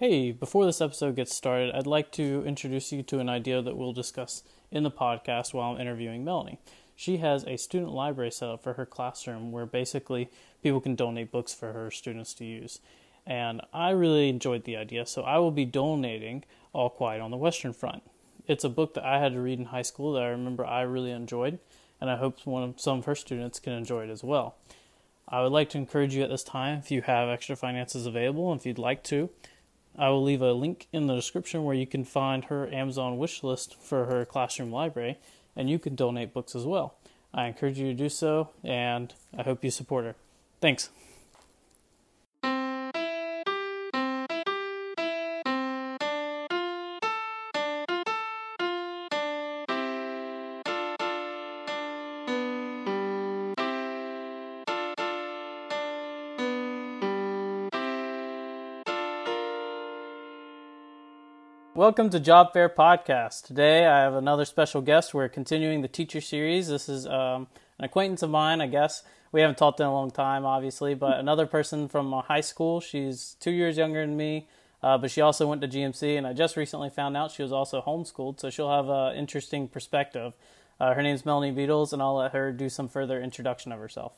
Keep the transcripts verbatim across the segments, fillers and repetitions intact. Hey, before this episode gets started, I'd like to introduce you to an idea that we'll discuss in the podcast while I'm interviewing Melanie. She has a student library set up for her classroom where basically people can donate books for her students to use. And I really enjoyed the idea, so I will be donating All Quiet on the Western Front. It's a book that I had to read in high school that I remember I really enjoyed, and I hope one of, some of her students can enjoy it as well. I would like to encourage you at this time, if you have extra finances available, and if you'd like to, I will leave a link in the description where you can find her Amazon wish list for her classroom library, and you can donate books as well. I encourage you to do so, and I hope you support her. Thanks. Welcome to Job Fair Podcast. Today I have another special guest. We're continuing the teacher series. This is um, an acquaintance of mine, I guess. We haven't talked in a long time, obviously, but another person from high school. She's two years younger than me, uh, but she also went to G M C, and I just recently found out she was also homeschooled, so she'll have an interesting perspective. Uh, her name's Melanie Beatles, and I'll let her do some further introduction of herself.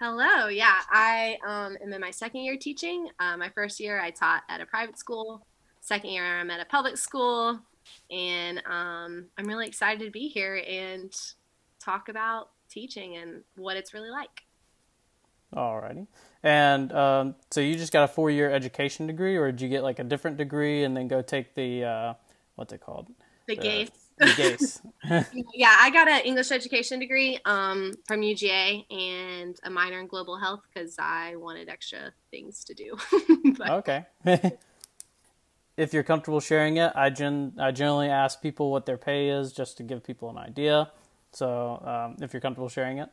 Hello. Yeah, I um, am in my second year teaching. Uh, my first year I taught at a private school. Second year, I'm at a public school, and um, I'm really excited to be here and talk about teaching and what it's really like. Alrighty. And um, so you just got a four-year education degree, or did you get like a different degree and then go take the, uh, what's it called? The, the GACE. The GACE. Yeah, I got an English education degree um, from U G A and a minor in global health because I wanted extra things to do. But, okay. If you're comfortable sharing it, I, gen- I generally ask people what their pay is just to give people an idea. So um, if you're comfortable sharing it.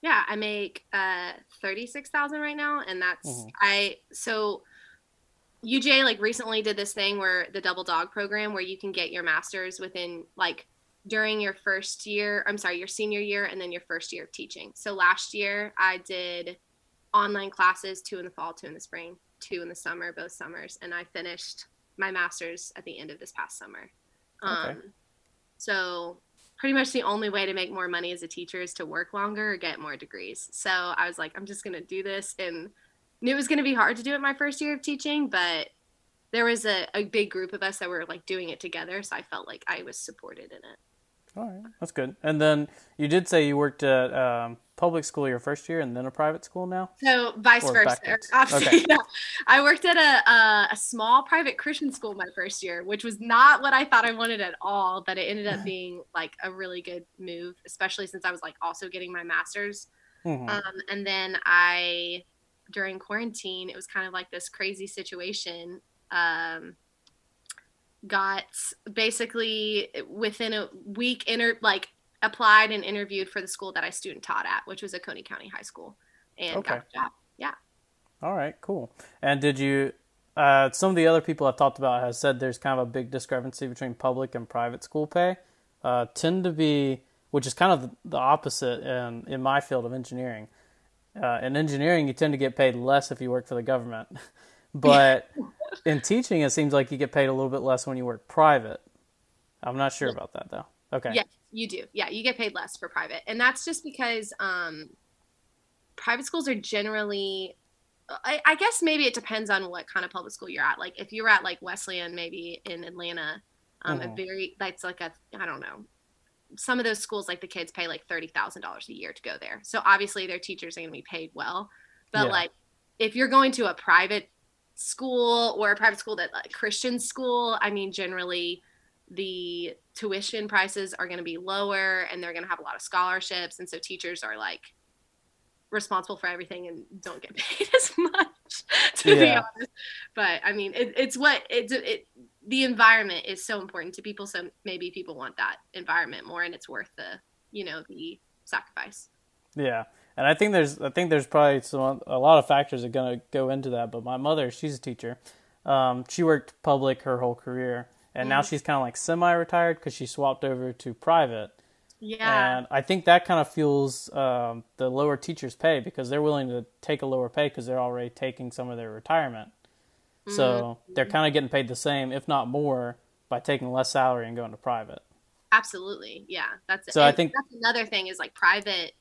Yeah, I make uh, thirty-six thousand dollars right now. And that's, mm-hmm. I, so U G A like recently did this thing where the double dog program where you can get your master's within like during your first year, I'm sorry, your senior year and then your first year of teaching. So last year I did online classes, two in the fall, two in the spring, two in the summer, both summers. And I finished my master's at the end of this past summer. Um, okay. So pretty much the only way to make more money as a teacher is to work longer or get more degrees. So I was like, I'm just going to do this, and knew it was going to be hard to do it my first year of teaching, but there was a, a big group of us that were like doing it together. So I felt like I was supported in it. All right. That's good. And then you did say you worked at um, public school your first year and then a private school now? So vice or versa. Okay. Yeah. I worked at a, a a small private Christian school my first year, which was not what I thought I wanted at all, but it ended up being like a really good move, especially since I was like also getting my master's. Mm-hmm. Um, and then I, during quarantine, it was kind of like this crazy situation. Um got basically within a week inter- like applied and interviewed for the school that I student taught at, which was a Coney County high school, and okay. Got the job. Yeah. All right, cool. And did you uh some of the other people I've talked about have said there's kind of a big discrepancy between public and private school pay, uh tend to be, which is kind of the opposite in in my field of engineering. Uh in engineering you tend to get paid less if you work for the government. But in teaching, it seems like you get paid a little bit less when you work private. I'm not sure about that, though. Okay. Yeah, you do. Yeah, you get paid less for private. And that's just because um, private schools are generally, I, I guess maybe it depends on what kind of public school you're at. Like if you're at like Wesleyan, maybe in Atlanta, um, mm-hmm. a very, that's like a, I don't know. Some of those schools, like the kids pay like thirty thousand dollars a year to go there. So obviously their teachers are going to be paid well. But yeah. Like if you're going to a private school or a private school that like Christian school, I mean, generally the tuition prices are going to be lower and they're going to have a lot of scholarships. And so teachers are like responsible for everything and don't get paid as much to yeah. be honest. But I mean, it, it's what it's, it, the environment is so important to people. So maybe people want that environment more and it's worth the, you know, the sacrifice. Yeah. And I think there's I think there's probably some, a lot of factors that are going to go into that. But my mother, she's a teacher. Um, she worked public her whole career. And mm-hmm. now she's kind of like semi-retired because she swapped over to private. Yeah. And I think that kind of fuels um, the lower teachers' pay because they're willing to take a lower pay because they're already taking some of their retirement. Mm-hmm. So they're kind of getting paid the same, if not more, by taking less salary and going to private. Absolutely. Yeah. That's it. So I think that's another thing is like private,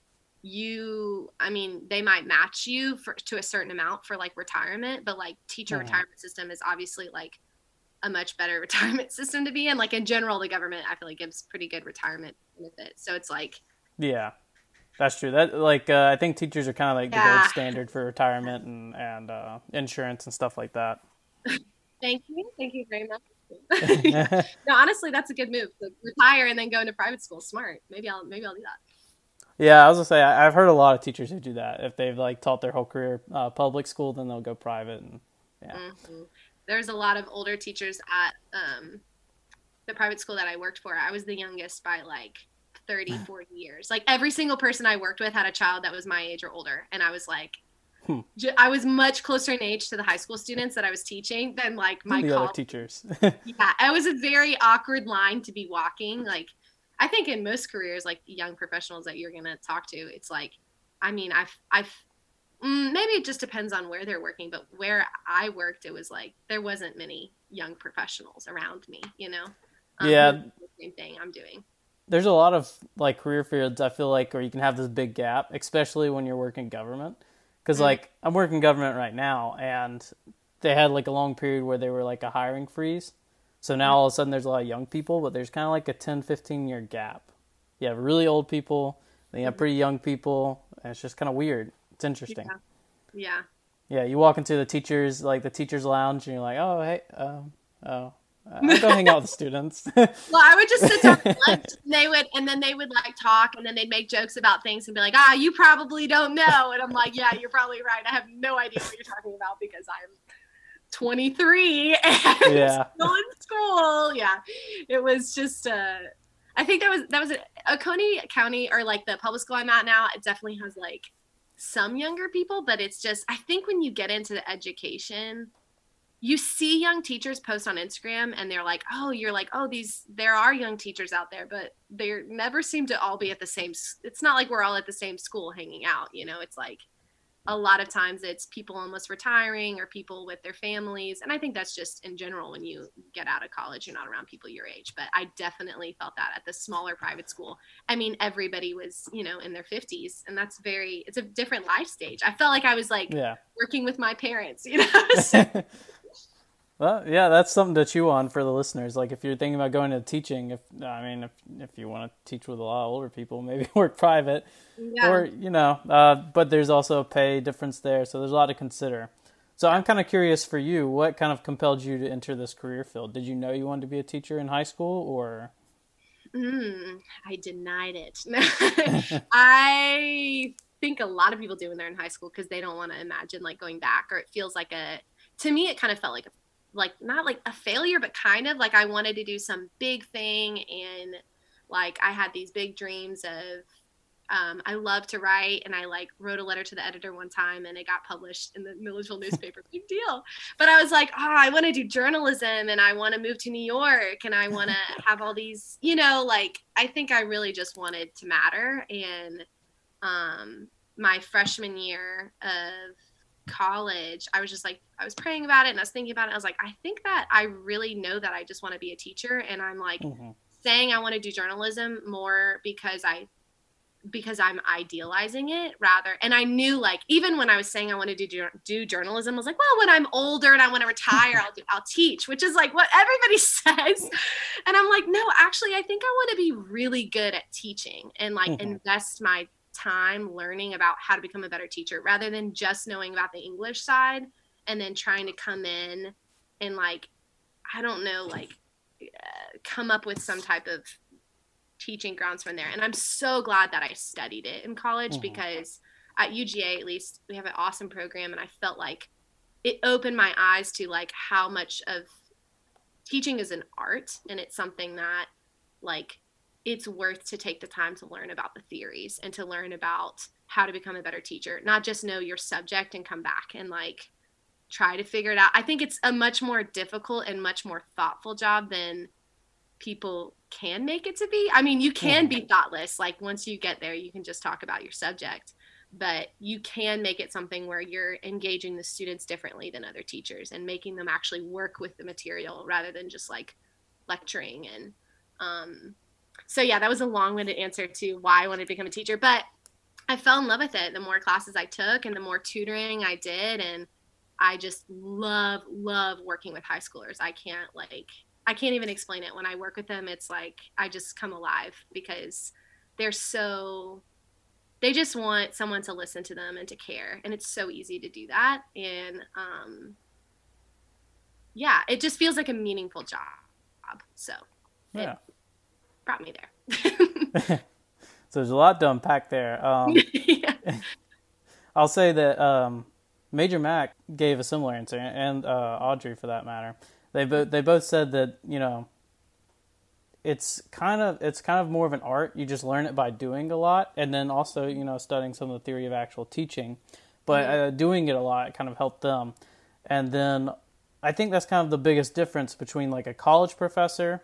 you, I mean, they might match you for, to a certain amount for like retirement, but like teacher mm-hmm. retirement system is obviously like a much better retirement system to be in. Like in general, the government, I feel like gives pretty good retirement benefit. So it's like, yeah, that's true. That like, uh, I think teachers are kind of like yeah. the gold standard for retirement and, and, uh, insurance and stuff like that. Thank you. Thank you very much. No, honestly, that's a good move. Like, retire and then go into private school. Smart. Maybe I'll, maybe I'll do that. Yeah. I was gonna say, I, I've heard a lot of teachers who do that. If they've like taught their whole career, uh, public school, then they'll go private. And yeah. Mm-hmm. There's a lot of older teachers at, um, the private school that I worked for. I was the youngest by like thirty, forty years. Like every single person I worked with had a child that was my age or older. And I was like, Hmm. I was much closer in age to the high school students that I was teaching than like my the other teachers. Yeah, it was a very awkward line to be walking. Like, I think in most careers, like young professionals that you're going to talk to, it's like, I mean, I've, I've, maybe it just depends on where they're working, but where I worked, it was like, there wasn't many young professionals around me, you know? Um, yeah. The same thing I'm doing. There's a lot of like career fields, I feel like, where you can have this big gap, especially when you're working government. Because, like, I'm working government right now, and they had, like, a long period where they were, like, a hiring freeze. So now all of a sudden there's a lot of young people, but there's kind of, like, a ten, fifteen-year gap. You have really old people, then you have pretty young people, and it's just kind of weird. It's interesting. Yeah. Yeah, yeah, you walk into the teachers, like, the teacher's lounge, and you're like, oh, hey, um, oh. Uh, I don't hang out with the students. Well, I would just sit down at lunch, and they would, and then they would like talk, and then they'd make jokes about things and be like, "Ah, you probably don't know," and I'm like, "Yeah, you're probably right. I have no idea what you're talking about because I'm twenty-three and yeah. still in school." Yeah, it was just. Uh, I think that was that was a, a Coney County or like the public school I'm at now. It definitely has like some younger people, but it's just I think when you get into the education. You see young teachers post on Instagram and they're like, oh, you're like, oh, these, there are young teachers out there, but they never seem to all be at the same, it's not like we're all at the same school hanging out, you know, it's like a lot of times it's people almost retiring or people with their families. And I think that's just in general, when you get out of college, you're not around people your age, but I definitely felt that at the smaller private school. I mean, everybody was, you know, in their fifties and that's very, it's a different life stage. I felt like I was like yeah. working with my parents, you know? So, well, yeah, that's something to chew on for the listeners. Like, if you're thinking about going to teaching, if I mean, if if you want to teach with a lot of older people, maybe work private, yeah. or you know. Uh, but there's also a pay difference there, so there's a lot to consider. So I'm kind of curious for you, what kind of compelled you to enter this career field? Did you know you wanted to be a teacher in high school, or? Mm, I denied it. I think a lot of people do when they're in high school because they don't want to imagine like going back, or it feels like a. To me, it kind of felt like a. like not like a failure, but kind of like I wanted to do some big thing. And like, I had these big dreams of, um, I love to write. And I like wrote a letter to the editor one time and it got published in the Milledgeville newspaper, big deal. But I was like, oh, I want to do journalism and I want to move to New York. And I want to have all these, you know, like, I think I really just wanted to matter. And, um, my freshman year of college, I was just like, I was praying about it and I was thinking about it. I was like, I think that I really know that I just want to be a teacher. And I'm like mm-hmm. saying I want to do journalism more because I, because I'm idealizing it rather. And I knew like, even when I was saying I want to do, do journalism, I was like, well, when I'm older and I want to retire, I'll do, I'll teach, which is like what everybody says. And I'm like, no, actually, I think I want to be really good at teaching and like mm-hmm. invest my time learning about how to become a better teacher rather than just knowing about the English side and then trying to come in and like, I don't know, like uh, come up with some type of teaching grounds from there. And I'm so glad that I studied it in college mm-hmm. because at U G A, at least, we have an awesome program. And I felt like it opened my eyes to like how much of teaching is an art. And it's something that like, it's worth to take the time to learn about the theories and to learn about how to become a better teacher, not just know your subject and come back and like try to figure it out. I think it's a much more difficult and much more thoughtful job than people can make it to be. I mean, you can be thoughtless. Like once you get there, you can just talk about your subject, but you can make it something where you're engaging the students differently than other teachers and making them actually work with the material rather than just like lecturing. And um, so, yeah, that was a long-winded answer to why I wanted to become a teacher, but I fell in love with it. The more classes I took and the more tutoring I did. And I just love, love working with high schoolers. I can't like, I can't even explain it. When I work with them, it's like, I just come alive because they're so, they just want someone to listen to them and to care. And it's so easy to do that. And um, yeah, it just feels like a meaningful job. So yeah. It brought me there. So there's a lot to unpack there. Um, yeah. I'll say that um, Major Mack gave a similar answer, and uh, Audrey for that matter. They both they both said that, you know, it's kind of it's kind of more of an art. You just learn it by doing a lot, and then also, you know, studying some of the theory of actual teaching. But mm-hmm. uh, doing it a lot kind of helped them. And then I think that's kind of the biggest difference between like a college professor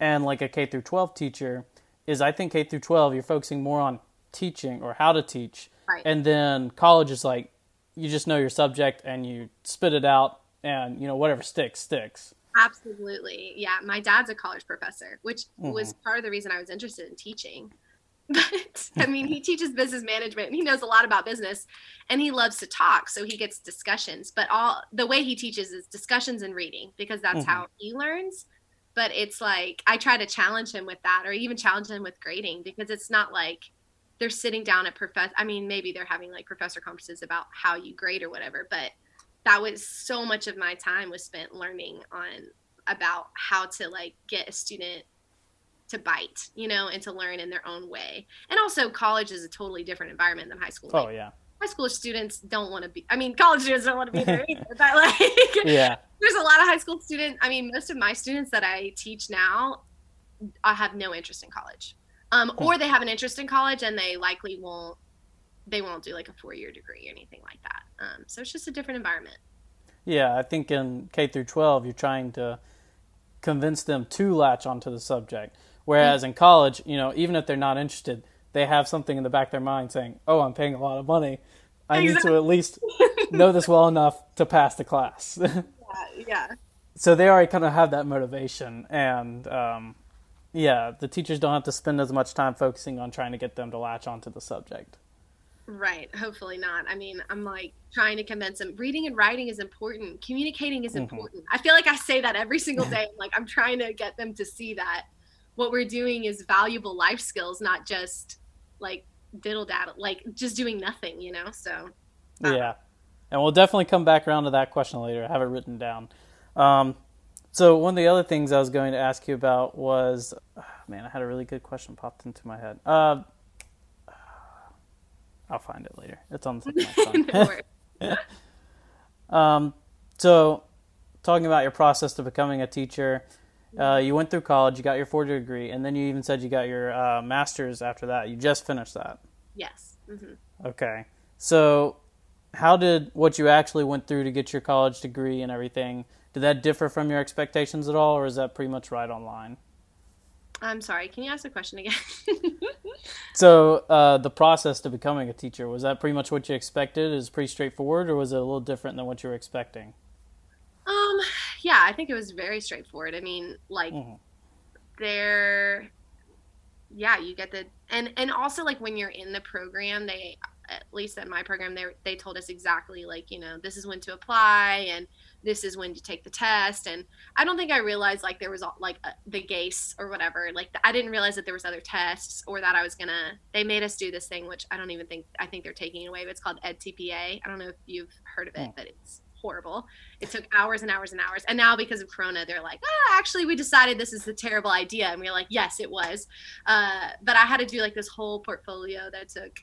and like a K through twelve teacher. Is I think K through twelve, you're focusing more on teaching or how to teach. Right. And then college is like, you just know your subject and you spit it out and, you know, whatever sticks, sticks. Absolutely. Yeah. My dad's a college professor, which mm-hmm. was part of the reason I was interested in teaching. But I mean, he teaches business management and he knows a lot about business and he loves to talk. So he gets discussions, but all the way he teaches is discussions and reading because that's mm-hmm. how he learns. But it's like, I try to challenge him with that or even challenge him with grading because it's not like they're sitting down at professor. I mean, maybe they're having like professor conferences about how you grade or whatever, but that was so much of my time was spent learning on about how to like get a student to bite, you know, and to learn in their own way. And also college is a totally different environment than high school. Oh, like, yeah. High school students don't want to be, I mean, college students don't want to be there either, but like, yeah. There's a lot of high school students. I mean, most of my students that I teach now, I have no interest in college, um, or they have an interest in college and they likely won't, they won't do like a four-year degree or anything like that. Um, so it's just a different environment. Yeah. I think in K through twelve, you're trying to convince them to latch onto the subject. Whereas mm-hmm. in college, you know, even if they're not interested, they have something in the back of their mind saying, oh, I'm paying a lot of money. I exactly. need to at least know this well enough to pass the class. yeah, yeah. So they already kind of have that motivation. And, um, yeah, the teachers don't have to spend as much time focusing on trying to get them to latch onto the subject. Right. Hopefully not. I mean, I'm like trying to convince them. Reading and writing is important. Communicating is mm-hmm. important. I feel like I say that every single day. I'm like, I'm trying to get them to see that what we're doing is valuable life skills, not just like diddle daddle, like just doing nothing, you know? So, uh. yeah. And we'll definitely come back around to that question later. I have it written down. Um, so one of the other things I was going to ask you about was, oh, man, I had a really good question popped into my head. Uh, I'll find it later. It's on the second Don't worry. Um, so talking about your process to becoming a teacher, Uh, you went through college, you got your four-year degree, and then you even said you got your uh, master's after that. You just finished that. Yes. Mm-hmm. Okay. So how did what you actually went through to get your college degree and everything, did that differ from your expectations at all, or is that pretty much right on line? I'm sorry. Can you ask the question again? So uh, the process to becoming a teacher, was that pretty much what you expected? Is pretty straightforward, or was it a little different than what you were expecting? Um, yeah, I think it was very straightforward. I mean, like mm-hmm. there, yeah, you get the, and, and also like when you're in the program, they, at least in my program, they, they told us exactly like, you know, this is when to apply and this is when to take the test. And I don't think I realized like there was like a, the GACE or whatever, like the, I didn't realize that there was other tests or that I was gonna, they made us do this thing, which I don't even think, I think they're taking it away, but it's called ed T P A. I don't know if you've heard of it, mm. but it's horrible. It took hours and hours and hours. And now because of Corona, they're like, oh, actually, we decided this is a terrible idea. And we were like, yes, it was. Uh, but I had to do like this whole portfolio that took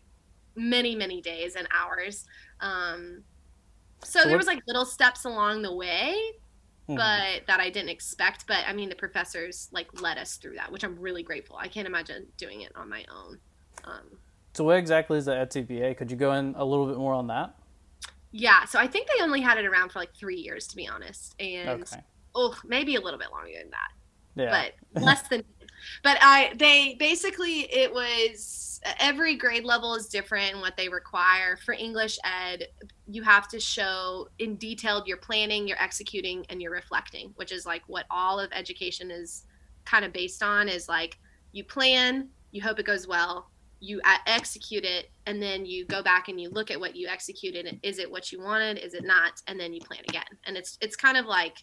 many, many days and hours. Um, so there was like little steps along the way, mm-hmm. but that I didn't expect. But I mean, the professors like led us through that, which I'm really grateful. I can't imagine doing it on my own. Um, so what exactly is the ed T P A? Could you go in a little bit more on that? Yeah, so I think they only had it around for like three years, to be honest, and okay. oh, maybe a little bit longer than that, yeah. but less than But I, they basically, it was, every grade level is different in what they require. For English ed, you have to show in detail you're planning, you're executing, and you're reflecting, which is like what all of education is kind of based on, is like you plan, you hope it goes well, you execute it, and then you go back and you look at what you executed. Is it what you wanted? Is it not? And then you plan again. And it's it's kind of like,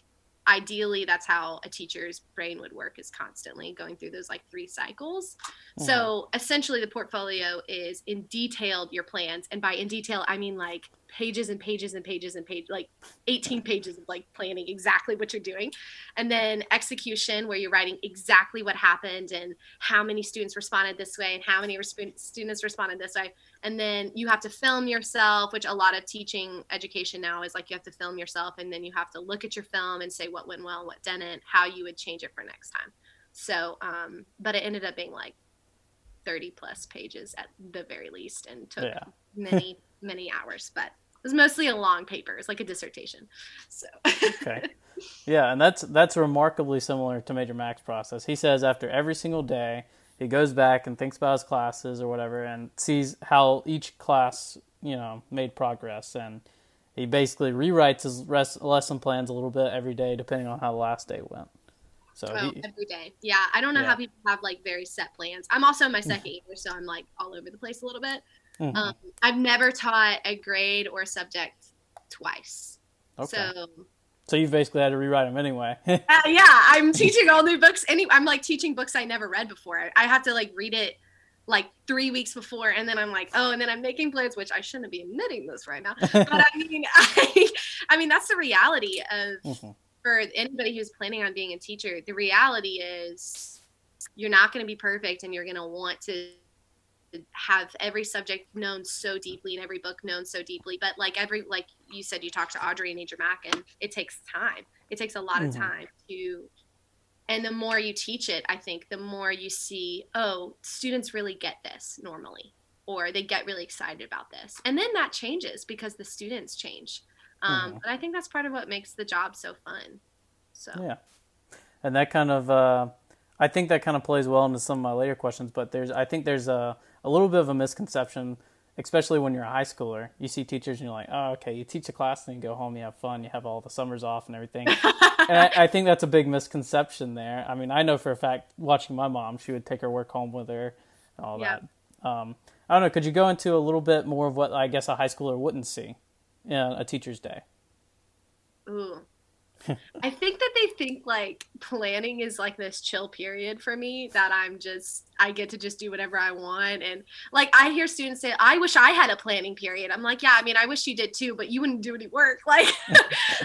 ideally, that's how a teacher's brain would work, is constantly going through those like three cycles. Mm-hmm. So essentially the portfolio is in detailed your plans. And by in detail, I mean like pages and pages and pages and page, like eighteen pages of like planning exactly what you're doing. And then execution, where you're writing exactly what happened and how many students responded this way and how many resp- students responded this way. And then you have to film yourself, which a lot of teaching education now is like you have to film yourself, and then you have to look at your film and say what went well, what didn't, how you would change it for next time. So, um, but it ended up being like thirty plus pages at the very least, and took yeah. many, many hours, but it was mostly a long paper. It's like a dissertation. So okay. Yeah, and that's that's remarkably similar to Major Mack's process. He says after every single day, he goes back and thinks about his classes or whatever and sees how each class, you know, made progress. And he basically rewrites his res- lesson plans a little bit every day, depending on how the last day went. So oh, he, every day. Yeah. I don't know yeah. how people have like very set plans. I'm also in my second year, so I'm like all over the place a little bit. Mm-hmm. Um, I've never taught a grade or a subject twice. Okay. So... So you've basically had to rewrite them anyway. uh, yeah, I'm teaching all new books. Any, I'm like teaching books I never read before. I, I have to like read it like three weeks before, and then I'm like, oh, and then I'm making plans, which I shouldn't be admitting this right now. But I mean, I, I mean that's the reality of mm-hmm. for anybody who's planning on being a teacher. The reality is you're not going to be perfect, and you're going to want to have every subject known so deeply and every book known so deeply, but like every, like you said, you talk to Audrey and Adrian Mack, and it takes time. It takes a lot mm-hmm. of time to, and the more you teach it, I think the more you see, oh, students really get this normally, or they get really excited about this. And then that changes because the students change. Um, mm-hmm. But I think that's part of what makes the job so fun. So, yeah. And that kind of, uh, I think that kind of plays well into some of my later questions, but there's, I think there's a, a little bit of a misconception, especially when you're a high schooler. You see teachers and you're like, oh, okay, you teach a class and you go home, you have fun, you have all the summers off and everything. And I, I think that's a big misconception there. I mean, I know for a fact, watching my mom, she would take her work home with her and all yeah. that. Um, I don't know, could you go into a little bit more of what I guess a high schooler wouldn't see in a teacher's day? Ooh. I think that they think like planning is like this chill period for me that I'm just, I get to just do whatever I want. And like, I hear students say, I wish I had a planning period. I'm like, yeah, I mean, I wish you did too, but you wouldn't do any work. Like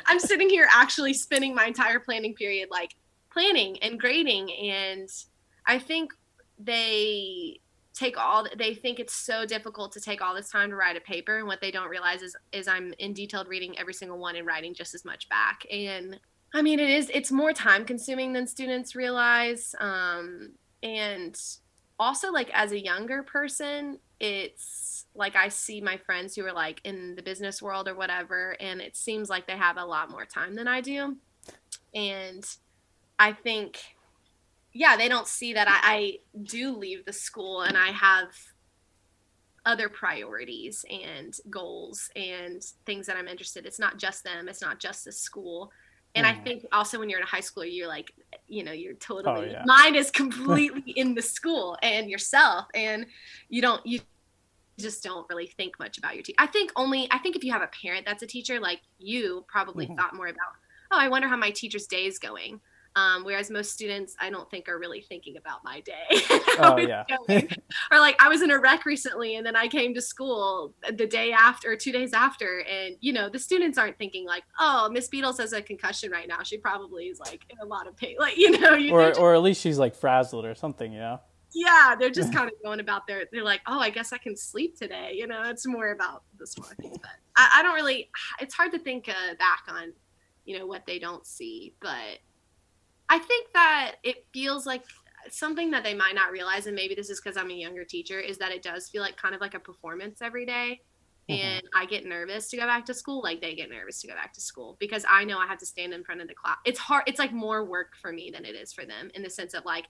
I'm sitting here actually spending my entire planning period, like planning and grading. And I think they take all, they think it's so difficult to take all this time to write a paper. And what they don't realize is, is I'm in detailed reading every single one and writing just as much back. And I mean, it is, it's more time consuming than students realize. Um, and also like as a younger person, it's like, I see my friends who are like in the business world or whatever, and it seems like they have a lot more time than I do. And I think yeah, they don't see that I, I do leave the school and I have other priorities and goals and things that I'm interested in. It's not just them. It's not just the school. And mm. I think also when you're in a high school, you're like, you know, you're totally, oh, yeah. mind is completely in the school and yourself. And you don't, you just don't really think much about your teacher. I think only, I think if you have a parent that's a teacher, like you probably mm-hmm. thought more about, oh, I wonder how my teacher's day is going. Um, whereas most students, I don't think are really thinking about my day. Oh, yeah. Or like I was in a rec recently and then I came to school the day after, two days after. And, you know, the students aren't thinking like, oh, Miz Beatles has a concussion right now. She probably is like in a lot of pain. Like, you know. You, or just, or at least she's like frazzled or something, you know. Yeah, they're just kind of going about their, they're like, oh, I guess I can sleep today. You know, it's more about the smaller things. But I, I don't really, it's hard to think uh, back on, you know, what they don't see. But I think that it feels like something that they might not realize, and maybe this is because I'm a younger teacher, is that it does feel like kind of like a performance every day. Mm-hmm. And I get nervous to go back to school, like they get nervous to go back to school, because I know I have to stand in front of the class. It's hard. It's like more work for me than it is for them, in the sense of like,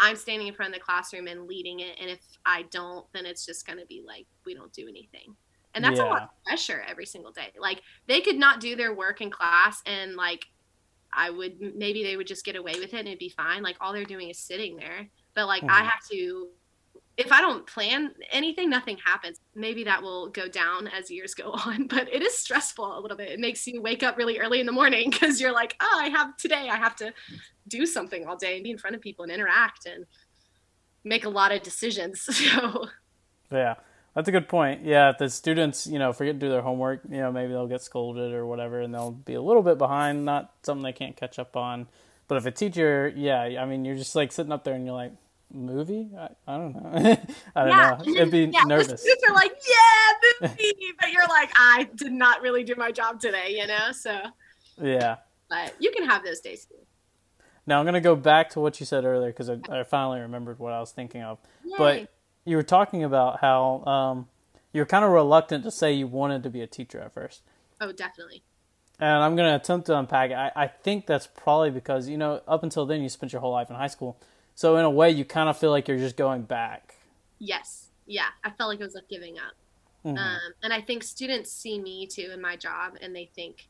I'm standing in front of the classroom and leading it. And if I don't, then it's just going to be like, we don't do anything. And that's yeah. a lot of pressure every single day. Like, they could not do their work in class, and like, I would, maybe they would just get away with it and it'd be fine. Like, all they're doing is sitting there. But like, mm-hmm. I have to, if I don't plan anything, nothing happens. Maybe that will go down as years go on, but it is stressful a little bit. It makes you wake up really early in the morning because you're like, oh, I have today, I have to do something all day and be in front of people and interact and make a lot of decisions. So yeah, that's a good point. Yeah. If the students, you know, forget to do their homework, you know, maybe they'll get scolded or whatever, and they'll be a little bit behind, not something they can't catch up on. But if a teacher, yeah, I mean, you're just like sitting up there and you're like, movie? I, I don't know. I don't yeah. know. It'd be yeah. nervous. They're like, yeah, movie. But you're like, I did not really do my job today, you know? So, yeah. But you can have those days too. Now, I'm going to go back to what you said earlier because I, I finally remembered what I was thinking of. Yay. But you were talking about how um, you were kind of reluctant to say you wanted to be a teacher at first. Oh, definitely. And I'm going to attempt to unpack it. I, I think that's probably because, you know, up until then, you spent your whole life in high school. So in a way, you kind of feel like you're just going back. Yes. Yeah. I felt like it was like giving up. Mm-hmm. Um, and I think students see me too in my job, and they think,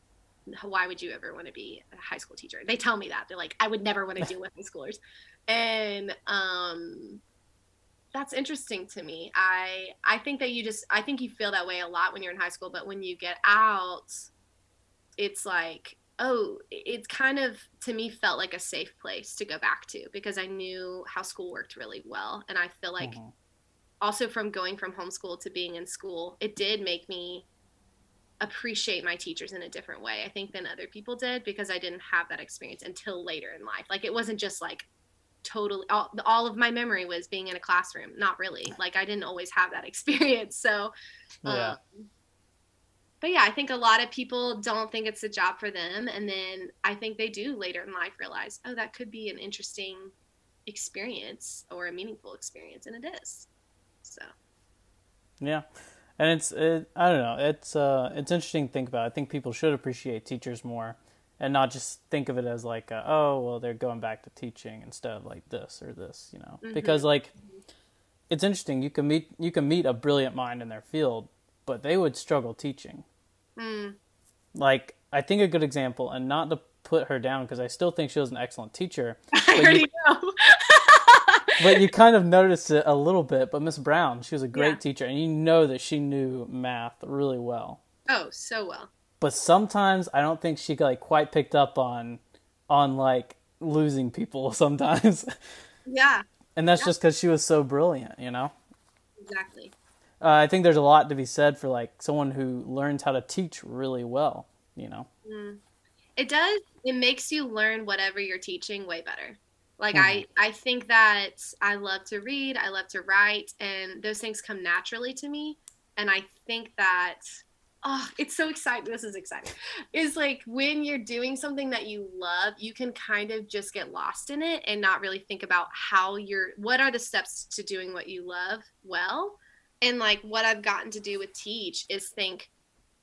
why would you ever want to be a high school teacher? They tell me that. They're like, I would never want to deal with high schoolers. And um, that's interesting to me. I I think that you just, I think you feel that way a lot when you're in high school, but when you get out, it's like, oh, it's kind of, to me, felt like a safe place to go back to because I knew how school worked really well. And I feel like mm-hmm. also from going from homeschool to being in school, it did make me appreciate my teachers in a different way, I think, than other people did, because I didn't have that experience until later in life. Like, it wasn't just like totally all, all of my memory was being in a classroom. Not really. Like, I didn't always have that experience. So, yeah. um, But yeah, I think a lot of people don't think it's a job for them. And then I think they do later in life realize, oh, that could be an interesting experience or a meaningful experience. And it is. So. Yeah. And it's, it, I don't know, it's uh, it's interesting to think about. I think people should appreciate teachers more and not just think of it as like, a, oh, well, they're going back to teaching instead of like this or this, you know, mm-hmm. because like, it's interesting. You can meet, you can meet a brilliant mind in their field, but they would struggle teaching. Mm. Like, I think a good example, and not to put her down because I still think she was an excellent teacher. But I already you, know. But you kind of noticed it a little bit. But Miz Brown, she was a great yeah. teacher, and you know that she knew math really well. Oh, so well. But sometimes I don't think she like quite picked up on, on like losing people sometimes. Yeah. And that's yeah. just because she was so brilliant, you know. Exactly. Uh, I think there's a lot to be said for like someone who learns how to teach really well, you know? Mm. It does. It makes you learn whatever you're teaching way better. Like mm-hmm. I, I think that I love to read, I love to write, and those things come naturally to me. And I think that, oh, it's so exciting. This is exciting. It's like when you're doing something that you love, you can kind of just get lost in it and not really think about how you're, what are the steps to doing what you love well. And like what I've gotten to do with teach is think,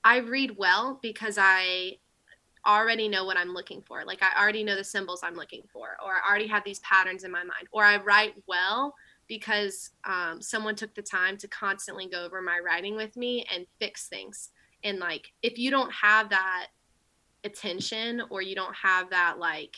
I read well because I already know what I'm looking for. Like I already know the symbols I'm looking for, or I already have these patterns in my mind, or I write well because um, someone took the time to constantly go over my writing with me and fix things. And like, if you don't have that attention, or you don't have that, like,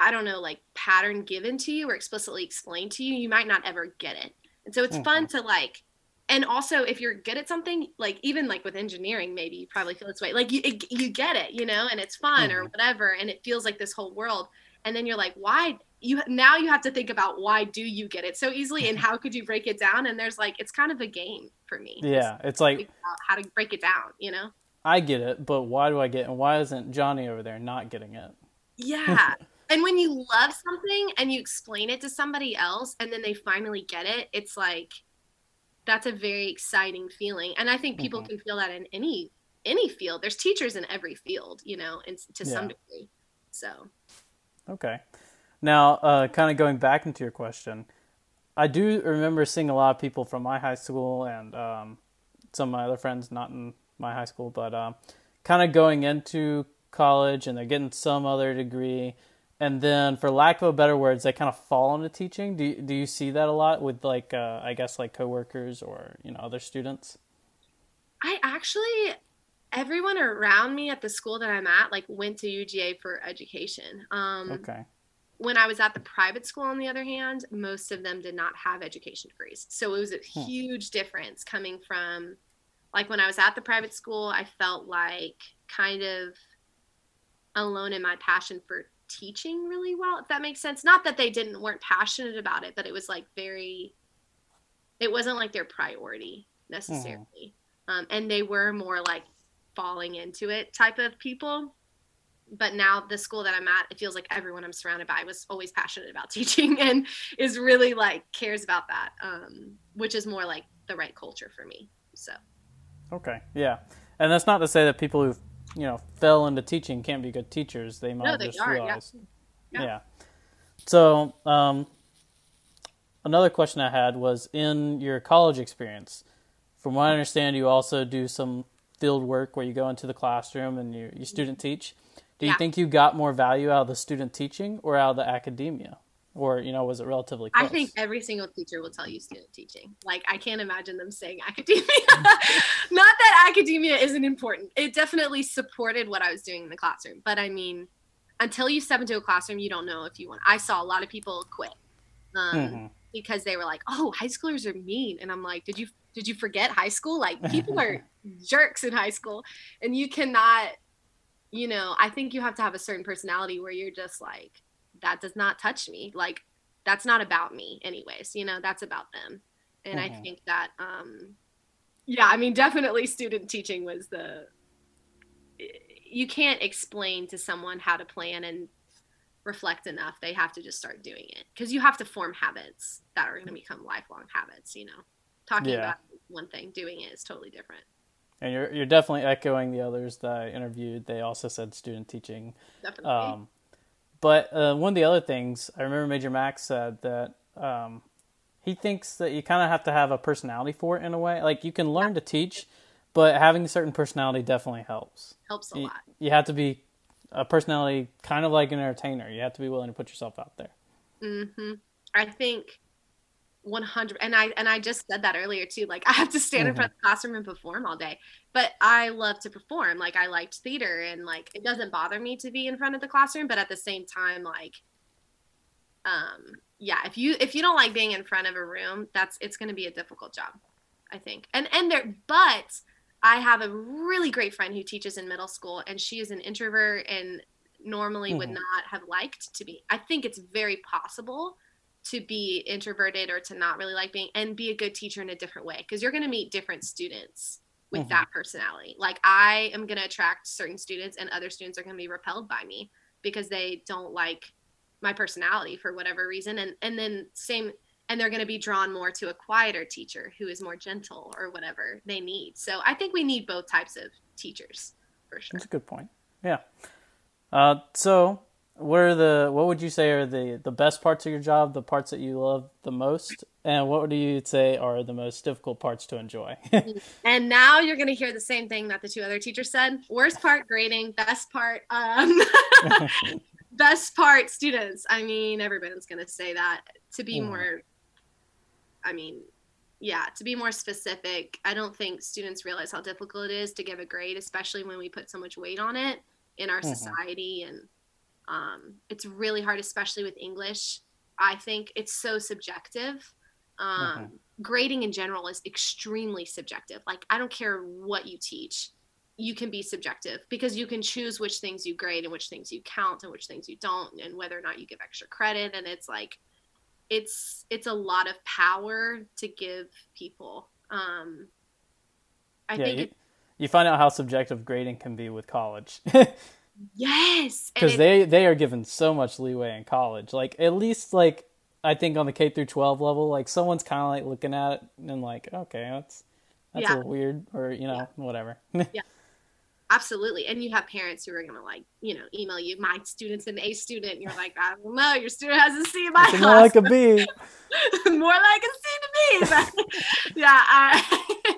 I don't know, like pattern given to you or explicitly explained to you, you might not ever get it. And so it's fun to like, and also if you're good at something, like even like with engineering, maybe you probably feel this way. Like you, it, you get it, you know, and it's fun mm-hmm. or whatever. And it feels like this whole world. And then you're like, why you, now you have to think about why do you get it so easily and how could you break it down? And there's like, it's kind of a game for me. Yeah. It's, it's like how to break it down, you know? I get it, but why do I get it? And why isn't Johnny over there not getting it? Yeah. And when you love something and you explain it to somebody else and then they finally get it, it's like, that's a very exciting feeling. And I think people mm-hmm. can feel that in any, any field. There's teachers in every field, you know, and to yeah. some degree. So. Okay. Now, uh, kind of going back into your question, I do remember seeing a lot of people from my high school and um, some of my other friends, not in my high school, but um, kind of going into college and they're getting some other degree. and then, for lack of a better words, they kind of fall into teaching. Do you, do you see that a lot with, like, uh, I guess, like, coworkers or, you know, other students? I actually, everyone around me at the school that I'm at, like, went to U G A for education. Um, okay. When I was at the private school, on the other hand, most of them did not have education degrees. So it was a hmm. huge difference coming from, like, when I was at the private school, I felt like kind of alone in my passion for teaching really well, if that makes sense. Not that they didn't weren't passionate about it, but it was like very, it wasn't like their priority necessarily. Mm-hmm. Um, and they were more like falling into it type of people. But now the school that I'm at, it feels like everyone I'm surrounded by was always passionate about teaching and is really like cares about that, um, which is more like the right culture for me. So. Okay. Yeah. And that's not to say that people who've, you know, fell into teaching can't be good teachers. They might no, they just are, realize. Yeah. yeah. yeah. So um, another question I had was, in your college experience, from what I understand, you also do some field work where you go into the classroom and you, you student teach. Do you yeah. think you got more value out of the student teaching or out of the academia? Or, you know, was it relatively close? I think every single teacher will tell you student teaching. Like, I can't imagine them saying academia. Not that academia isn't important. It definitely supported what I was doing in the classroom. But, I mean, until you step into a classroom, you don't know if you want. I saw a lot of people quit um, mm-hmm. because they were like, oh, high schoolers are mean. And I'm like, did you did you forget high school? Like, people are jerks in high school. And you cannot, you know, I think you have to have a certain personality where you're just like, that does not touch me. Like, that's not about me anyways, you know, that's about them. And mm-hmm. I think that, um, yeah, I mean, definitely student teaching was the, you can't explain to someone how to plan and reflect enough. They have to just start doing it, because you have to form habits that are going to become lifelong habits, you know. Talking yeah. about one thing, doing it is totally different. And you're, you're definitely echoing the others that I interviewed. They also said student teaching. Definitely. Um, But uh, one of the other things, I remember Major Mack said that um, he thinks that you kind of have to have a personality for it in a way. Like, you can learn yeah. to teach, but having a certain personality definitely helps. Helps a you, lot. You have to be a personality kind of like an entertainer. You have to be willing to put yourself out there. Mm-hmm. I think one hundred percent. And I, and I just said that earlier, too. Like, I have to stand mm-hmm. in front of the classroom and perform all day. But I love to perform. Like, I liked theater, and, like, it doesn't bother me to be in front of the classroom. But at the same time, like, um, yeah, if you if you don't like being in front of a room, that's it's going to be a difficult job, I think. And and there, but I have a really great friend who teaches in middle school, and she is an introvert and normally mm-hmm. would not have liked to be. I think it's very possible to be introverted or to not really like being, and be a good teacher in a different way, because you're going to meet different students with mm-hmm. that personality. Like, I am going to attract certain students, and other students are going to be repelled by me because they don't like my personality for whatever reason. And, and then same, and they're going to be drawn more to a quieter teacher who is more gentle or whatever they need. So I think we need both types of teachers for sure. That's a good point. Yeah. Uh, so what are the, what would you say are the, the best parts of your job, the parts that you love the most, and what do you say are the most difficult parts to enjoy? And now you're going to hear the same thing that the two other teachers said. Worst part, grading. Best part, um, best part, students. I mean, everybody's going to say that. To be mm. more, I mean, yeah, to be more specific, I don't think students realize how difficult it is to give a grade, especially when we put so much weight on it in our mm-hmm. society. And Um, it's really hard, especially with English. I think it's so subjective. Um, mm-hmm. Grading in general is extremely subjective. Like, I don't care what you teach, you can be subjective, because you can choose which things you grade and which things you count and which things you don't, and whether or not you give extra credit. And it's like, it's, it's a lot of power to give people. Um, I yeah, think you, it, you find out how subjective grading can be with college. Yes, because they they are given so much leeway in college. Like, at least, like, I think on the K through twelve level, like, someone's kind of like looking at it and like, okay, that's that's yeah. a weird, or, you know, yeah. whatever. Yeah, absolutely. And you have parents who are gonna, like, you know, email you, my student's an A student, and you're like, I don't know, your student has a C in my class. More like a B. More like a C to B. yeah, I,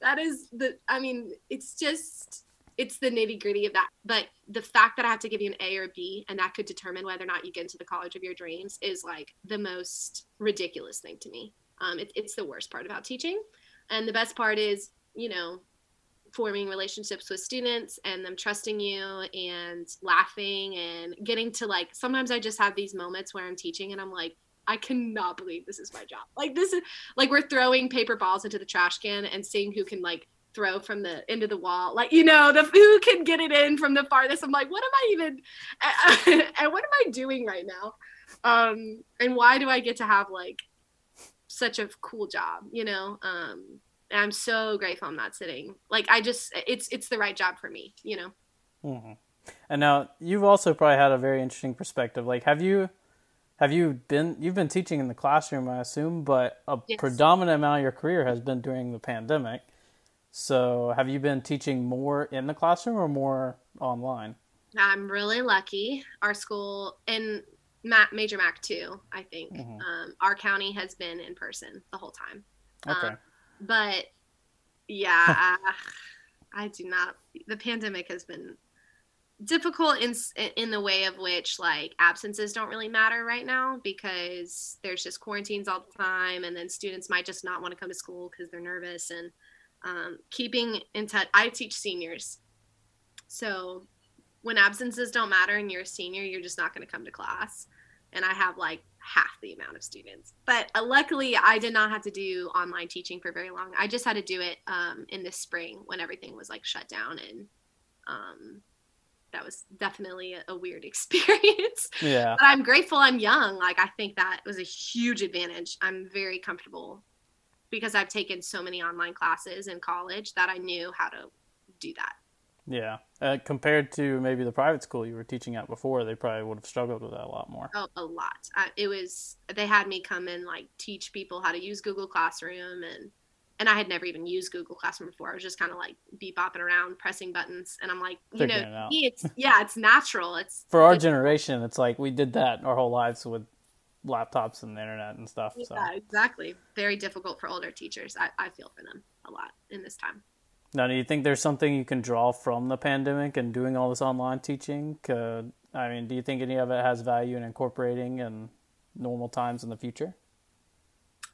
that is the. I mean, it's just. it's the nitty gritty of that. But the fact that I have to give you an A or a B, and that could determine whether or not you get into the college of your dreams, is like the most ridiculous thing to me. Um, it, it's the worst part about teaching. And the best part is, you know, forming relationships with students and them trusting you and laughing and getting to, like, sometimes I just have these moments where I'm teaching and I'm like, I cannot believe this is my job. Like, this is like, we're throwing paper balls into the trash can and seeing who can, like, throw from the end of the wall, like, you know, the who can get it in from the farthest. I'm like, what am I even, and what am I doing right now? Um, and why do I get to have, like, such a cool job, you know? Um, and I'm so grateful I'm not sitting. Like, I just, it's, it's the right job for me, you know? Mm-hmm. And now you've also probably had a very interesting perspective. Like, have you, have you been, you've been teaching in the classroom, I assume, but a yes. predominant amount of your career has been during the pandemic. So have you been teaching more in the classroom or more online? I'm really lucky. Our school, and Mac, Major Mac too, I think, mm-hmm. um, our county has been in person the whole time. Okay. Um, but yeah, I, I do not, the pandemic has been difficult in in the way of which, like, absences don't really matter right now because there's just quarantines all the time. And then students might just not want to come to school because they're nervous, and um, keeping in touch. I teach seniors. So when absences don't matter and you're a senior, you're just not going to come to class. And I have, like, half the amount of students, but uh, luckily I did not have to do online teaching for very long. I just had to do it, um, in the spring when everything was, like, shut down. And, um, that was definitely a, a weird experience, yeah. But I'm grateful I'm young. Like, I think that was a huge advantage. I'm very comfortable because I've taken so many online classes in college that I knew how to do that. Yeah. Uh, compared to maybe the private school you were teaching at before, they probably would have struggled with that a lot more. Oh, a lot. I, it was, they had me come and, like, teach people how to use Google Classroom. And, and I had never even used Google Classroom before. I was just kind of, like, bebopping around, pressing buttons. And I'm like, you Figuring know, it out. it's, yeah, it's natural. It's For our it's, generation, it's like we did that our whole lives with laptops and the internet and stuff. Yeah, so. Exactly. Very difficult for older teachers. I, I feel for them a lot in this time. Now, do you think there's something you can draw from the pandemic and doing all this online teaching? Uh, I mean, do you think any of it has value in incorporating in normal times in the future?